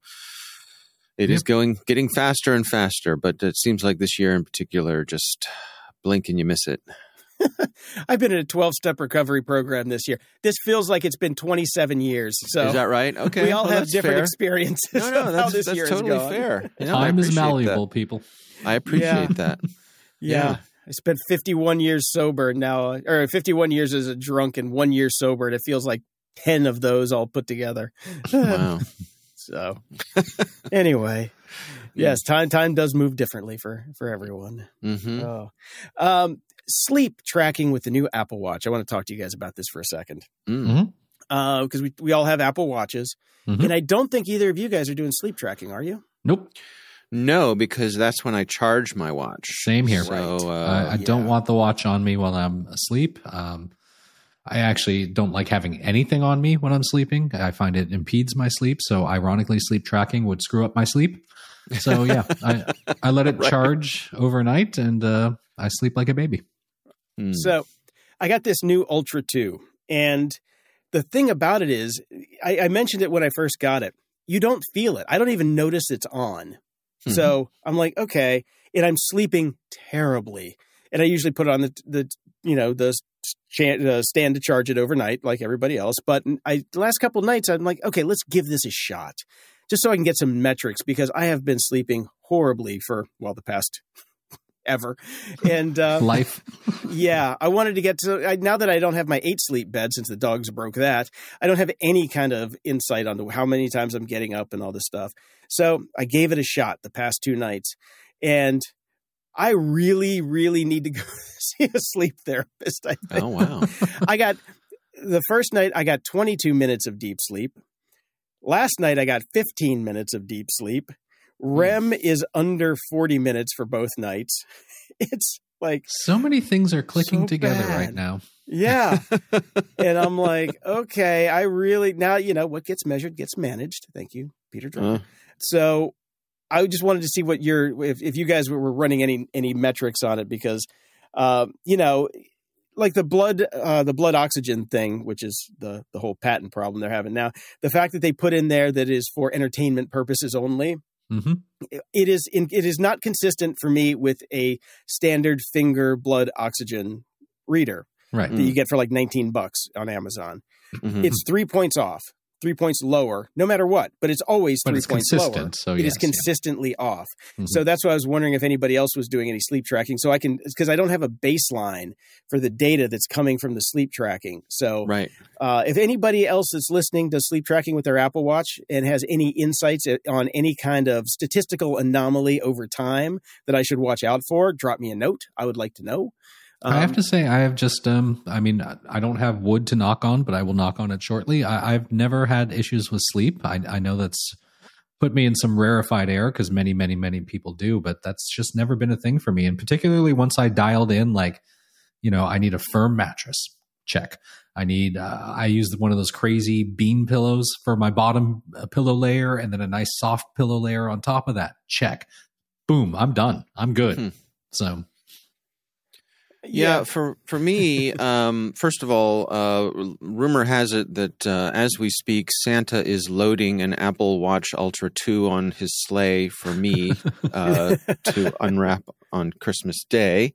it is getting faster and faster, but it seems like this year in particular, just blink and you miss it. I've been in a 12-step recovery program this year. This feels like it's been 27 years. So is that right? Okay, we all have different experiences. No, that's totally fair. Time is malleable, people. I appreciate that. Yeah. I spent 51 years sober now, or 51 years as a drunk and 1 year sober, and it feels like 10 of those all put together. Wow. So anyway, yes, time does move differently for everyone. Mm-hmm. Oh. Sleep tracking with the new Apple Watch. I want to talk to you guys about this for a second. Mm-hmm. Because we all have Apple Watches, and I don't think either of you guys are doing sleep tracking, are you? Nope. No, because that's when I charge my watch. Same here. So, right. I don't want the watch on me while I'm asleep. I actually don't like having anything on me when I'm sleeping. I find it impedes my sleep. So ironically, sleep tracking would screw up my sleep. So yeah, I let it charge overnight, and I sleep like a baby. So I got this new Ultra 2. And the thing about it is, I mentioned it when I first got it. You don't feel it. I don't even notice it's on. So I'm like, okay, and I'm sleeping terribly. And I usually put on the stand to charge it overnight like everybody else. But the last couple of nights, I'm like, okay, let's give this a shot just so I can get some metrics, because I have been sleeping horribly for, well, the past ever. And life. Yeah, I wanted to get to now that I don't have my 8 sleep bed since the dogs broke that, I don't have any kind of insight onto how many times I'm getting up and all this stuff. So I gave it a shot the past 2 nights, and I really, really need to go see a sleep therapist, I think. Oh, wow. The first night, I got 22 minutes of deep sleep. Last night, I got 15 minutes of deep sleep. REM is under 40 minutes for both nights. It's like... so many things are clicking together right now. Yeah. And I'm like, okay, I really... Now, you know, what gets measured gets managed. Thank you, Peter Drucker. So... I just wanted to see what if you guys were running any metrics on it, because, you know, like the blood oxygen thing, which is the whole patent problem they're having now. The fact that they put in there that is for entertainment purposes only, it is not consistent for me with a standard finger blood oxygen reader that you get for like $19 on Amazon. Mm-hmm. It's 3 points off. 3 points lower, no matter what, but it's always 3 points lower. So it is consistently off. Mm-hmm. So that's why I was wondering if anybody else was doing any sleep tracking. So I can, because I don't have a baseline for the data that's coming from the sleep tracking. So if anybody else that's listening does sleep tracking with their Apple Watch and has any insights on any kind of statistical anomaly over time that I should watch out for, drop me a note. I would like to know. I have to say, I have just, I don't have wood to knock on, but I will knock on it shortly. I've never had issues with sleep. I know that's put me in some rarefied air, because many, many, many people do, but that's just never been a thing for me. And particularly once I dialed in, like, you know, I need a firm mattress, check. I used one of those crazy bean pillows for my bottom pillow layer, and then a nice soft pillow layer on top of that, check. Boom, I'm done. I'm good. So... Yeah, for me, first of all, rumor has it that as we speak, Santa is loading an Apple Watch Ultra 2 on his sleigh for me to unwrap on Christmas Day.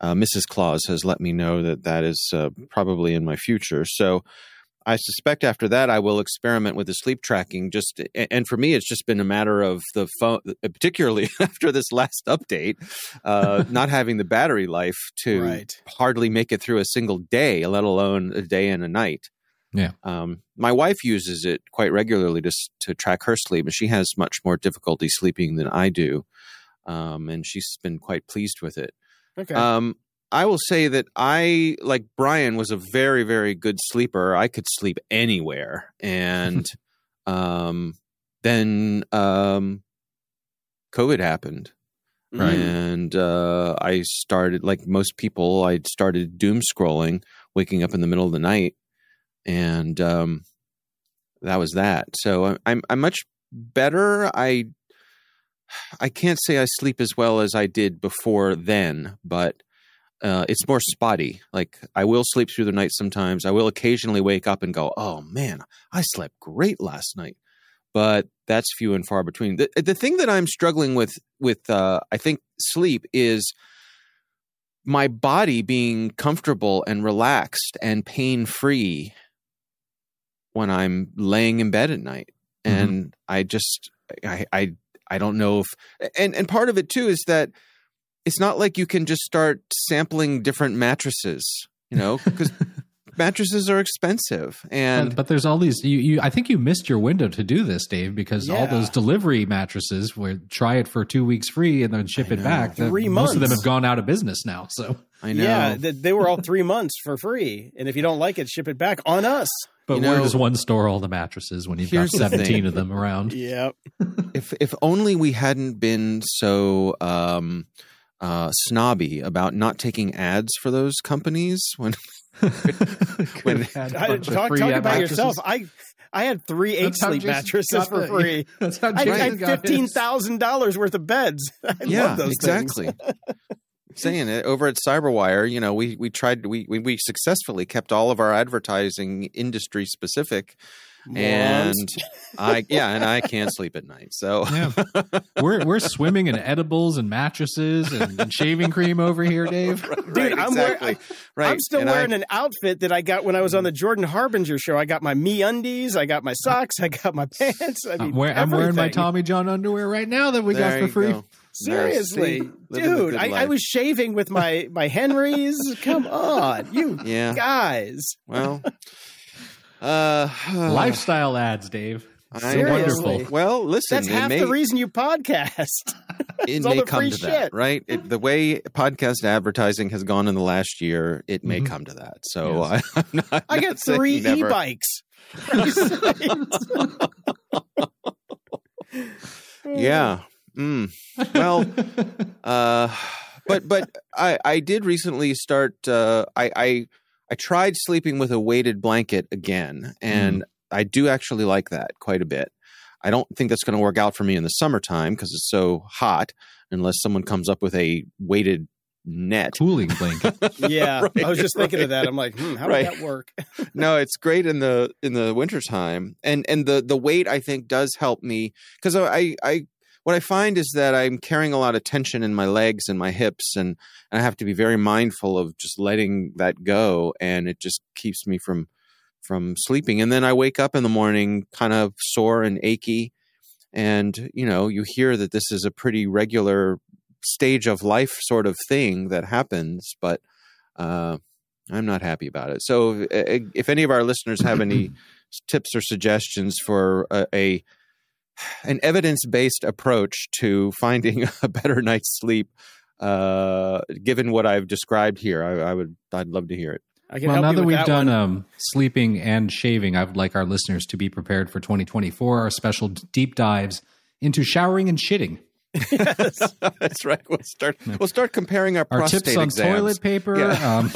Mrs. Claus has let me know that is probably in my future. So I suspect after that, I will experiment with the sleep tracking. And for me, it's just been a matter of the phone, particularly after this last update, not having the battery life to hardly make it through a single day, let alone a day and a night. Yeah. My wife uses it quite regularly to track her sleep, and she has much more difficulty sleeping than I do, and she's been quite pleased with it. Okay. I will say that I, like Brian, was a very, very good sleeper. I could sleep anywhere. And then COVID happened. Right. And I started, like most people, I started doom scrolling, waking up in the middle of the night. And that was that. So I'm much better. I can't say I sleep as well as I did before then, but... it's more spotty. Like, I will sleep through the night sometimes. I will occasionally wake up and go, oh, man, I slept great last night. But that's few and far between. The thing that I'm struggling with I think, sleep is my body being comfortable and relaxed and pain-free when I'm laying in bed at night. Mm-hmm. And I just – I don't know if – and part of it, too, is that – it's not like you can just start sampling different mattresses, you know, because mattresses are expensive. And but there's all these. I think you missed your window to do this, Dave, because all those delivery mattresses where try it for 2 weeks free and then ship it back. 3 months. Most of them have gone out of business now. So I know. Yeah, they were all 3 months for free, and if you don't like it, ship it back on us. But where does one store all the mattresses when you've got 17 of them around? Yeah. If only we hadn't been so. Snobby about not taking ads for those companies talk about yourself. I had 3 8 sleep mattresses for free. That's how Jason I got $15,000 worth of beds. I love those exactly. Saying it over at Cyberwire, you know, we tried we successfully kept all of our advertising industry specific. And I can't sleep at night. So yeah. We're swimming in edibles and mattresses and shaving cream over here, Dave. I'm still wearing an outfit that I got when I was on the Jordan Harbinger show. I got my MeUndies, I got my socks, I got my pants. I mean, I'm wearing my Tommy John underwear right now that we got for free. Go. Seriously, dude, I was shaving with my Henrys. Come on, you guys. Well, lifestyle ads, Dave. Seriously. Wonderful. Well, listen, that's half the reason you podcast. It may come to that, right? The way podcast advertising has gone in the last year, it may come to that. So yes. I got 3 e-bikes. Yeah. Mm. Well, but I did recently start. I tried sleeping with a weighted blanket again, and I do actually like that quite a bit. I don't think that's going to work out for me in the summertime because it's so hot. Unless someone comes up with a weighted net cooling blanket. Yeah, right, I was just thinking of that. I'm like, how would that work? No, it's great in the wintertime, and the weight I think does help me because what I find is that I'm carrying a lot of tension in my legs and my hips, and I have to be very mindful of just letting that go, and it just keeps me from sleeping. And then I wake up in the morning kind of sore and achy, and, you know, you hear that this is a pretty regular stage of life sort of thing that happens, but I'm not happy about it. So if any of our listeners have any tips or suggestions for an evidence-based approach to finding a better night's sleep, given what I've described here, I'd love to hear it. Now that we've done sleeping and shaving, I would like our listeners to be prepared for 2024, our special deep dives into showering and shitting. Yes, that's right. We'll start comparing our prostate tips on exams. Toilet paper. Yeah.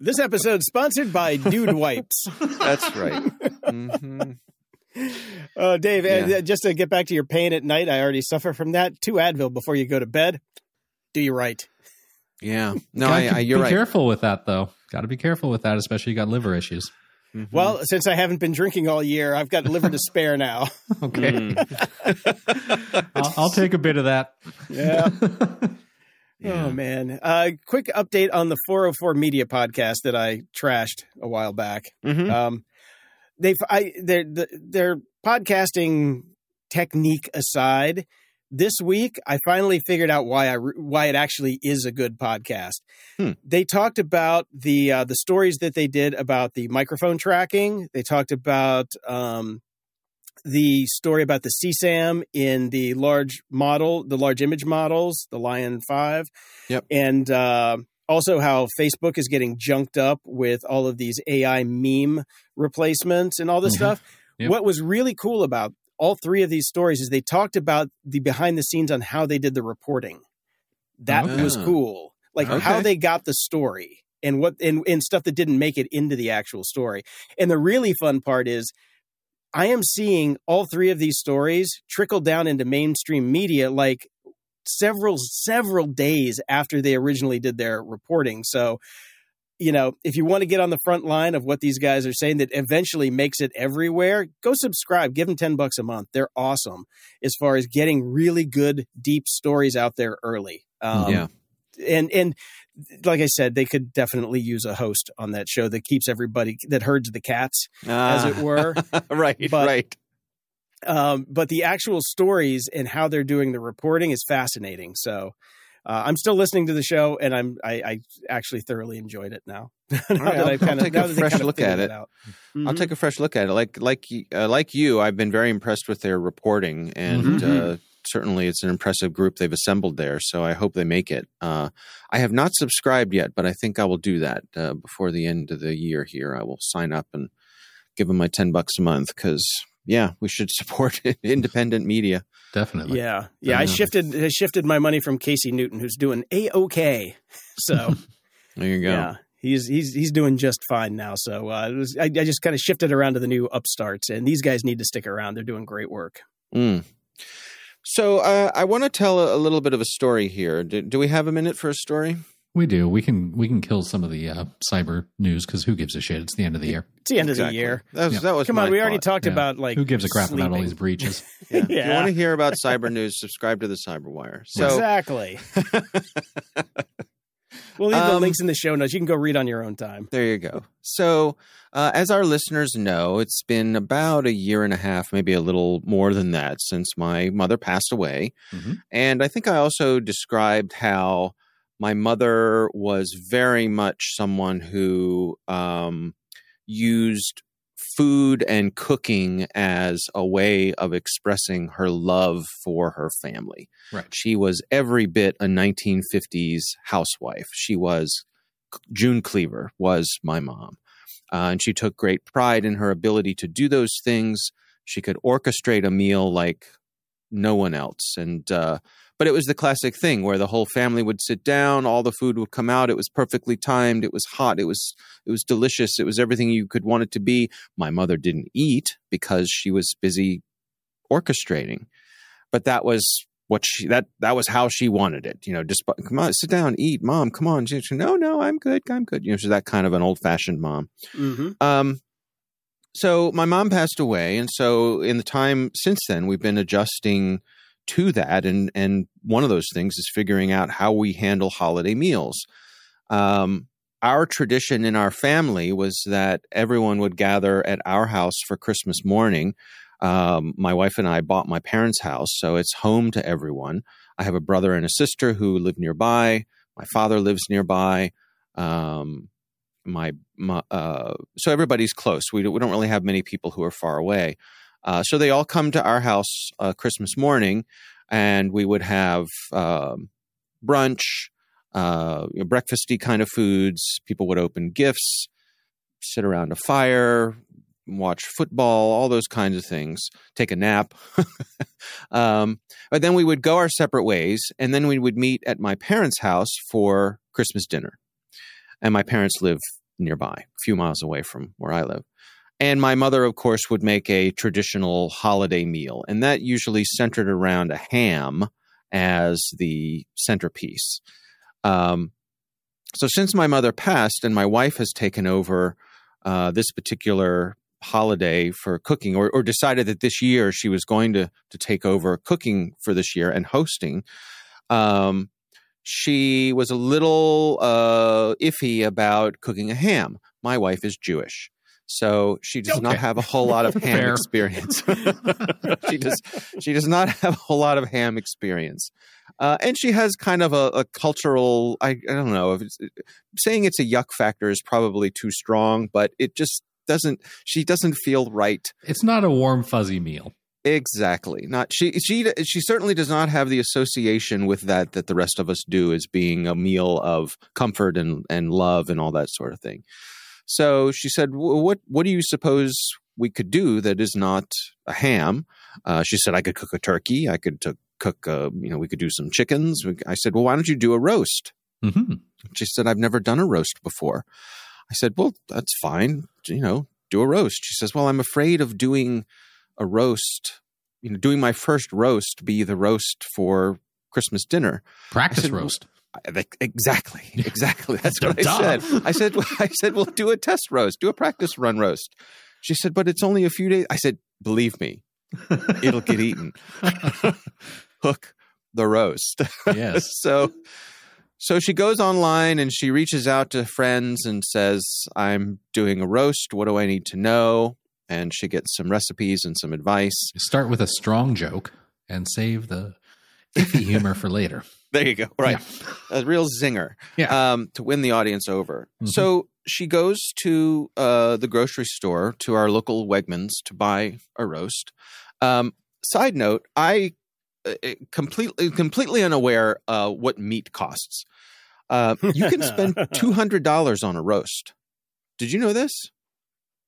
This episode's sponsored by Dude Wipes. That's right. Mm-hmm. Dave, just to get back to your pain at night, I already suffer from that. 2 Advil before you go to bed. Do you right? Yeah. No, you're right. Be careful with that, though. Got to be careful with that, especially you got liver issues. Mm-hmm. Well, since I haven't been drinking all year, I've got liver to spare now. Okay. I'll take a bit of that. Yeah. Yeah. Oh, man. Quick update on the 404 Media podcast that I trashed a while back. Mm-hmm. Their podcasting technique aside, this week I finally figured out why it actually is a good podcast. They talked about the stories that they did about the microphone tracking. They talked about the story about the CSAM in the large image models, the Lion 5. Yep. And also how Facebook is getting junked up with all of these AI meme replacements and all this stuff. Yep. What was really cool about all 3 of these stories is they talked about the behind the scenes on how they did the reporting. That was cool. Like how they got the story and what and stuff that didn't make it into the actual story. And the really fun part is I am seeing all 3 of these stories trickle down into mainstream media like several days after they originally did their reporting. So, you know, if you want to get on the front line of what these guys are saying that eventually makes it everywhere, go subscribe, give them $10 a month. They're awesome as far as getting really good, deep stories out there early. And like I said, they could definitely use a host on that show that keeps everybody that herds the cats, as it were. Right. But the actual stories and how they're doing the reporting is fascinating. So I'm still listening to the show, and I actually thoroughly enjoyed it now. I'll take a fresh look at it. Mm-hmm. I'll take a fresh look at it. Like you, I've been very impressed with their reporting, and certainly it's an impressive group they've assembled there. So I hope they make it. I have not subscribed yet, but I think I will do that before the end of the year here. I will sign up and give them my $10 a month because – yeah, we should support independent media. Definitely. Yeah. Yeah, I shifted my money from Casey Newton, who's doing A-OK. So there you go. Yeah, he's doing just fine now. So I just kind of shifted around to the new upstarts, and these guys need to stick around. They're doing great work. Mm. So I want to tell a little bit of a story here. Do we have a minute for a story? We do. We can kill some of the cyber news because who gives a shit? It's the end of the year. It's the end of the year. That was Come on, we already talked about like who gives a crap about all these breaches. If you want to hear about cyber news, subscribe to the CyberWire. So... Exactly. We'll leave the links in the show notes. You can go read on your own time. There you go. So as our listeners know, it's been about a year and a half, maybe a little more than that, since my mother passed away. Mm-hmm. And I think I also described how my mother was very much someone who used food and cooking as a way of expressing her love for her family. Right. She was every bit a 1950s housewife. She was June Cleaver was my mom. And she took great pride in her ability to do those things. She could orchestrate a meal like no one else. And but it was the classic thing where the whole family would sit down, all the food would come out, it was perfectly timed, it was hot, it was delicious, it was everything you could want it to be. My mother didn't eat because she was busy orchestrating. But that was what that was how she wanted it. You know, just come on, sit down, eat, mom, come on. She, no, I'm good. You know, she's that kind of an old-fashioned mom. Mm-hmm. So my mom passed away, and so in the time since then, we've been adjusting to that, and one of those things is figuring out how we handle holiday meals. Our tradition in our family was that everyone would gather at our house for Christmas morning. My wife and I bought my parents' house, so it's home to everyone. I have a brother and a sister who live nearby. My father lives nearby. So everybody's close. We don't really have many people who are far away. So they all come to our house Christmas morning, and we would have brunch, breakfasty kind of foods. People would open gifts, sit around a fire, watch football, all those kinds of things, take a nap. But then we would go our separate ways, and then we would meet at my parents' house for Christmas dinner. And my parents live nearby, a few miles away from where I live. And my mother, of course, would make a traditional holiday meal, and that usually centered around a ham as the centerpiece. So since my mother passed and my wife has taken over this particular holiday for cooking, or decided that this year she was going to take over cooking for this year and hosting, she was a little iffy about cooking a ham. My wife is Jewish. So she does not have a whole lot of ham experience. She does not have a whole lot of ham experience. And she has kind of a cultural, I don't know, if it's, saying it's a yuck factor is probably too strong, but it just doesn't, she doesn't feel right. It's not a warm, fuzzy meal. Exactly. Not she certainly does not have the association with that the rest of us do as being a meal of comfort and love and all that sort of thing. So she said, what do you suppose we could do that is not a ham? She said, I could cook a turkey. I could we could do some chickens. I said, well, why don't you do a roast? Mm-hmm. She said, I've never done a roast before. I said, well, that's fine. You know, do a roast. She says, well, I'm afraid of doing a roast, you know, doing my first roast be the roast for Christmas dinner. Practice roast. Exactly. That's what I said. I said, well, do a test roast, do a practice run roast. She said, but it's only a few days. I said, believe me, it'll get eaten. Hook the roast. Yes. So she goes online and she reaches out to friends and says, I'm doing a roast. What do I need to know? And she gets some recipes and some advice. Start with a strong joke and save the iffy humor for later. There you go. Right. Yeah. A real zinger to win the audience over. Mm-hmm. So she goes to the grocery store, to our local Wegmans, to buy a roast. Side note, I completely unaware what meat costs. You can spend $200 on a roast. Did you know this?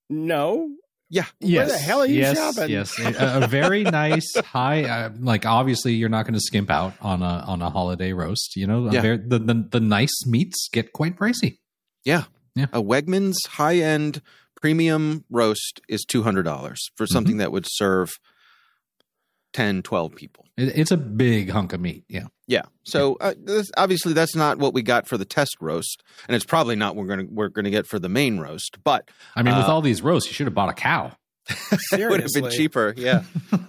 No. Yeah. Yes. Where the hell are you shopping? Yes. A very nice high. Like obviously, you're not going to skimp out on a holiday roast. You know, the nice meats get quite pricey. Yeah. Yeah. A Wegmans high end premium roast is $200 for something that would serve 10, 12 people. It's a big hunk of meat, yeah. Yeah. So obviously that's not what we got for the test roast, and it's probably not what we're going to get for the main roast. But I mean, with all these roasts, you should have bought a cow. Seriously. It would have been cheaper, yeah.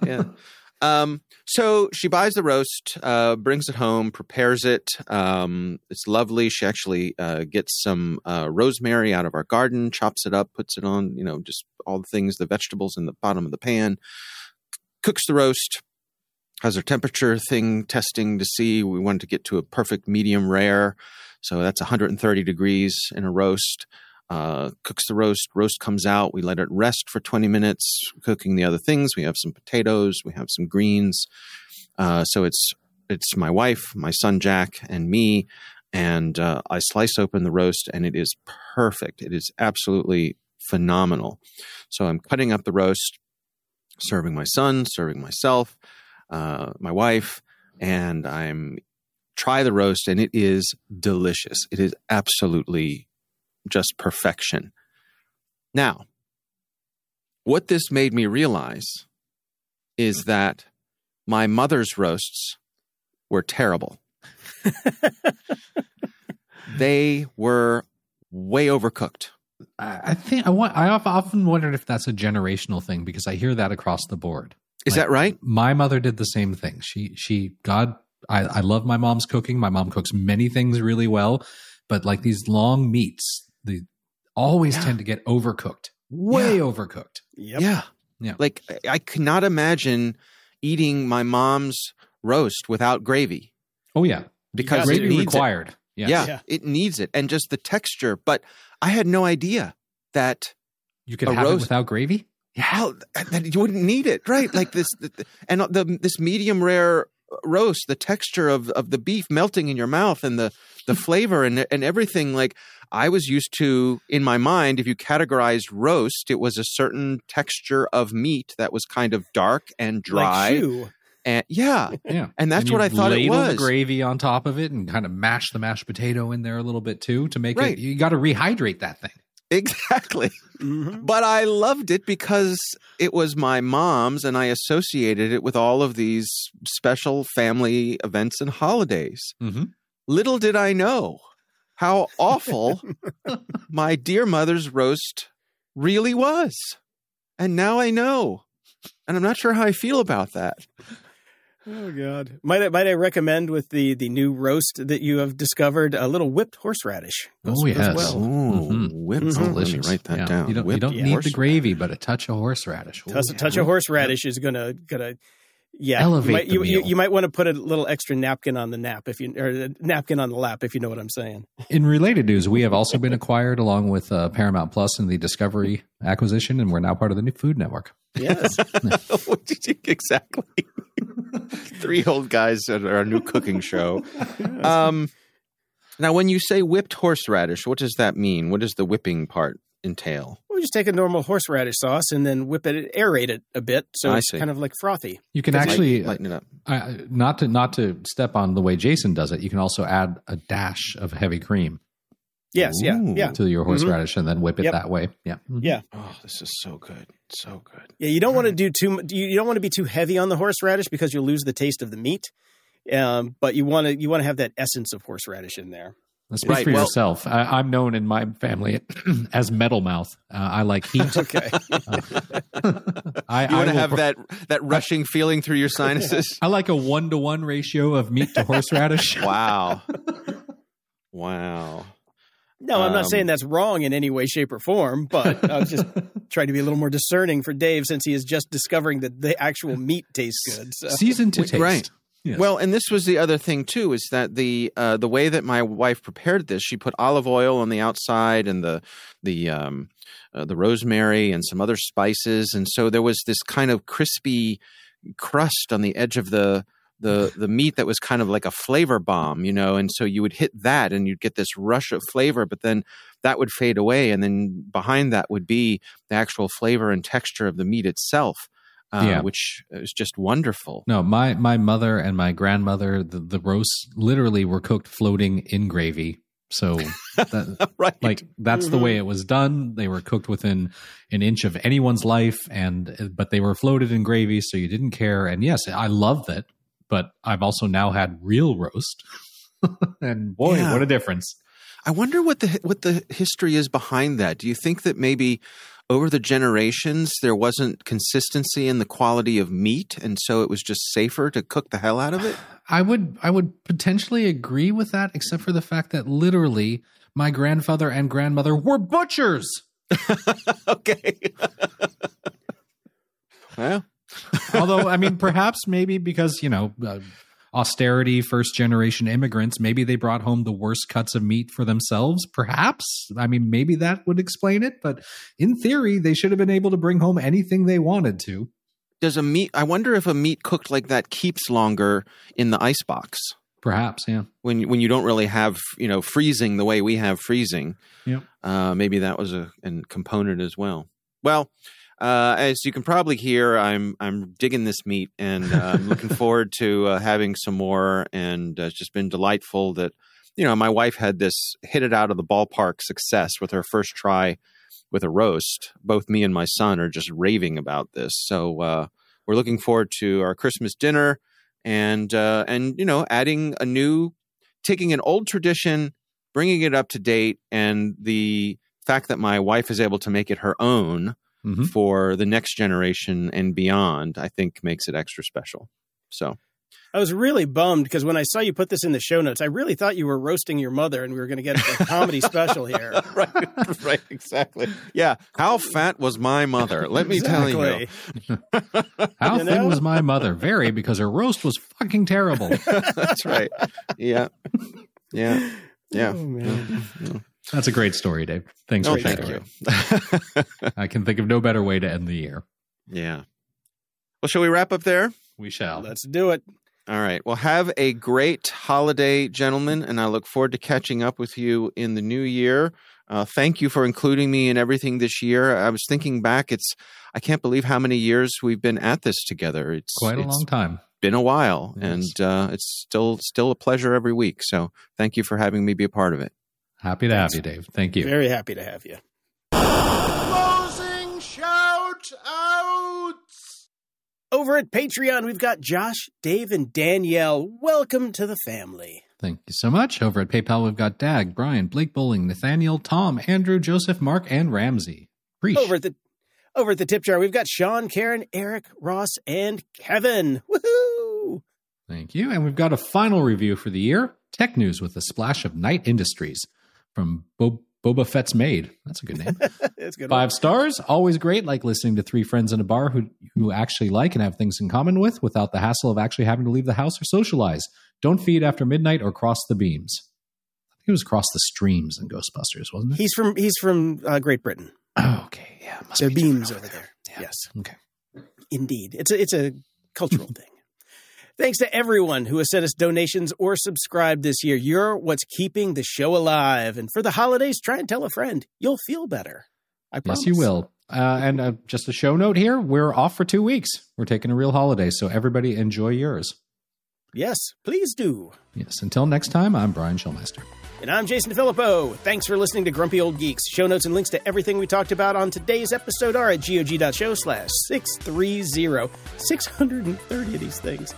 Yeah. So she buys the roast, brings it home, prepares it. It's lovely. She actually gets some rosemary out of our garden, chops it up, puts it on, you know, just all the things, the vegetables in the bottom of the pan, cooks the roast, has her temperature thing testing to see. We wanted to get to a perfect medium rare. So that's 130 degrees in a roast. Cooks the roast. Roast comes out. We let it rest for 20 minutes, cooking the other things. We have some potatoes. We have some greens. So it's my wife, my son Jack, and me. And I slice open the roast, and it is perfect. It is absolutely phenomenal. So I'm cutting up the roast, serving my son, serving myself, my wife, and I'm try the roast, and it is delicious. It is absolutely just perfection. Now, what this made me realize is that my mother's roasts were terrible. They were way overcooked. I think I often wondered if that's a generational thing, because I hear that across the board. Is that right? My mother did the same thing. I love my mom's cooking. My mom cooks many things really well. But like these long meats, they always tend to get overcooked, way overcooked. Yep. Yeah. Yeah. Like I could not imagine eating my mom's roast without gravy. Oh, yeah. Because gravy required. Yes. Yeah, yeah. It needs it. And just the texture. But I had no idea that you could have roast, it without gravy? Yeah. That you wouldn't need it. Right. Like this. This medium rare roast, the texture of the beef melting in your mouth and the flavor and everything. Like I was used to, in my mind, if you categorized roast, it was a certain texture of meat that was kind of dark and dry. Like choux. And yeah. And that's what I thought it was. Gravy on top of it and kind of mash the mashed potato in there a little bit too to make it. You got to rehydrate that thing. Exactly. Mm-hmm. But I loved it because it was my mom's, and I associated it with all of these special family events and holidays. Mm-hmm. Little did I know how awful my dear mother's roast really was. And now I know. And I'm not sure how I feel about that. Oh, God. Might I recommend with the new roast that you have discovered a little whipped horseradish? Oh, yes. Well. Mm-hmm. Whipped. Mm-hmm. Let me write that down. You don't need the gravy, but a touch of horseradish. A touch of horseradish is going to elevate the meal. You might want to put a little extra napkin on the nap or napkin on the lap, if you know what I'm saying. In related news, we have also been acquired along with Paramount Plus in the Discovery acquisition, and we're now part of the new Food Network. Yes. Exactly. Three old guys at our new cooking show. Now, when you say whipped horseradish, what does that mean? What does the whipping part entail? Well, just take a normal horseradish sauce and then whip it, aerate it a bit, so it's kind of like frothy. You can actually lighten it up. Not to step on the way Jason does it, you can also add a dash of heavy cream. Yes, yeah. To your horseradish, mm-hmm. and then whip it that way. Yeah, yeah. Oh, this is so good, so good. Yeah, you don't want to do too. You don't want to be too heavy on the horseradish because you'll lose the taste of the meat. But you want to have that essence of horseradish in there. Speak for yourself. I'm known in my family as metal mouth. I like heat. Okay. You want to have that rushing feeling through your sinuses. I like a 1-to-1 ratio of meat to horseradish. Wow. No, I'm not saying that's wrong in any way, shape, or form, but I was just trying to be a little more discerning for Dave since he is just discovering that the actual meat tastes good. So. Seasoned to taste. Right. Yes. Well, and this was the other thing, too, is that the way that my wife prepared this, she put olive oil on the outside and the rosemary and some other spices. And so there was this kind of crispy crust on the edge of the meat that was kind of like a flavor bomb, you know, and so you would hit that and you'd get this rush of flavor, but then that would fade away. And then behind that would be the actual flavor and texture of the meat itself, which is just wonderful. No, my mother and my grandmother, the roasts literally were cooked floating in gravy So that, right. Like that's the way it was done. They were cooked within an inch of anyone's life, but they were floated in gravy, so you didn't care. And yes, I loved it, but I've also now had real roast. And boy, yeah. What a difference. I wonder what the history is behind that. Do you think that maybe over the generations there wasn't consistency in the quality of meat, and so it was just safer to cook the hell out of it? I would potentially agree with that, except for the fact that literally my grandfather and grandmother were butchers. Okay. Well, although I mean, perhaps maybe because, you know, austerity, first-generation immigrants, maybe they brought home the worst cuts of meat for themselves, perhaps. I mean, maybe that would explain it, but in theory, they should have been able to bring home anything they wanted to. I wonder if a meat cooked like that keeps longer in the icebox. Perhaps, yeah. When you don't really have, you know, freezing the way we have freezing. Yeah. Maybe that was a component as well. Well, as you can probably hear, I'm digging this meat, and I'm looking forward to having some more. And it's just been delightful that, you know, my wife had this hit it out of the ballpark success with her first try with a roast. Both me and my son are just raving about this. So we're looking forward to our Christmas dinner, and you know, adding taking an old tradition, bringing it up to date, and the fact that my wife is able to make it her own. Mm-hmm. For the next generation and beyond, I think makes it extra special. So I was really bummed because when I saw you put this in the show notes, I really thought you were roasting your mother and we were going to get a comedy special here. Right, right, exactly. Yeah. How fat was my mother? Let me tell you. How thin was my mother? Very, because her roast was fucking terrible. That's right. Yeah. Yeah. Yeah. Oh, man. Yeah. That's a great story, Dave. Thanks for sharing. Thank you. I can think of no better way to end the year. Yeah. Well, shall we wrap up there? We shall. Let's do it. All right. Well, have a great holiday, gentlemen, and I look forward to catching up with you in the new year. Thank you for including me in everything this year. I was thinking back, I can't believe how many years we've been at this together. It's quite a long time. Been a while, yes. And it's still a pleasure every week. So thank you for having me be a part of it. Happy to have you, Dave. Thank you. Very happy to have you. Closing shout-outs! Over at Patreon, we've got Josh, Dave, and Danielle. Welcome to the family. Thank you so much. Over at PayPal, we've got Dag, Brian, Blake Bowling, Nathaniel, Tom, Andrew, Joseph, Mark, and Ramsey. Preach. Over at the Tip Jar, we've got Sean, Karen, Eric, Ross, and Kevin. Woohoo! Thank you. And we've got a final review for the year. Tech news with a splash of Night Industries. From Boba Fett's Maid. That's a good name. That's good. 5 stars. Always great. Like listening to 3 friends in a bar who actually like and have things in common with without the hassle of actually having to leave the house or socialize. Don't feed after midnight or cross the beams. I think it was cross the streams in Ghostbusters, wasn't it? He's from Great Britain. Oh, okay. Yeah. There are beams over there. Yeah. Yes. Okay. Indeed. It's a cultural thing. Thanks to everyone who has sent us donations or subscribed this year. You're what's keeping the show alive. And for the holidays, try and tell a friend. You'll feel better. I promise. Yes, you will. And just a show note here, we're off for 2 weeks. We're taking a real holiday, so everybody enjoy yours. Yes, please do. Yes, until next time, I'm Brian Schulmeister. And I'm Jason DeFilippo. Thanks for listening to Grumpy Old Geeks. Show notes and links to everything we talked about on today's episode are at GOG.show/630. 630 of these things.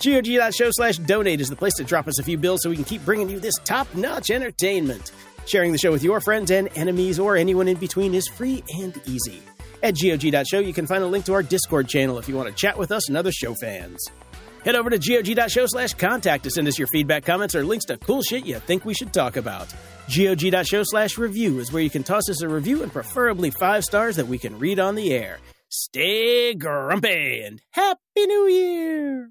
GOG.show/donate is the place to drop us a few bills so we can keep bringing you this top-notch entertainment. Sharing the show with your friends and enemies or anyone in between is free and easy. At GOG.show, you can find a link to our Discord channel if you want to chat with us and other show fans. Head over to GOG.show/contact to send us your feedback, comments, or links to cool shit you think we should talk about. GOG.show/review is where you can toss us a review and preferably 5 stars that we can read on the air. Stay grumpy and Happy New Year!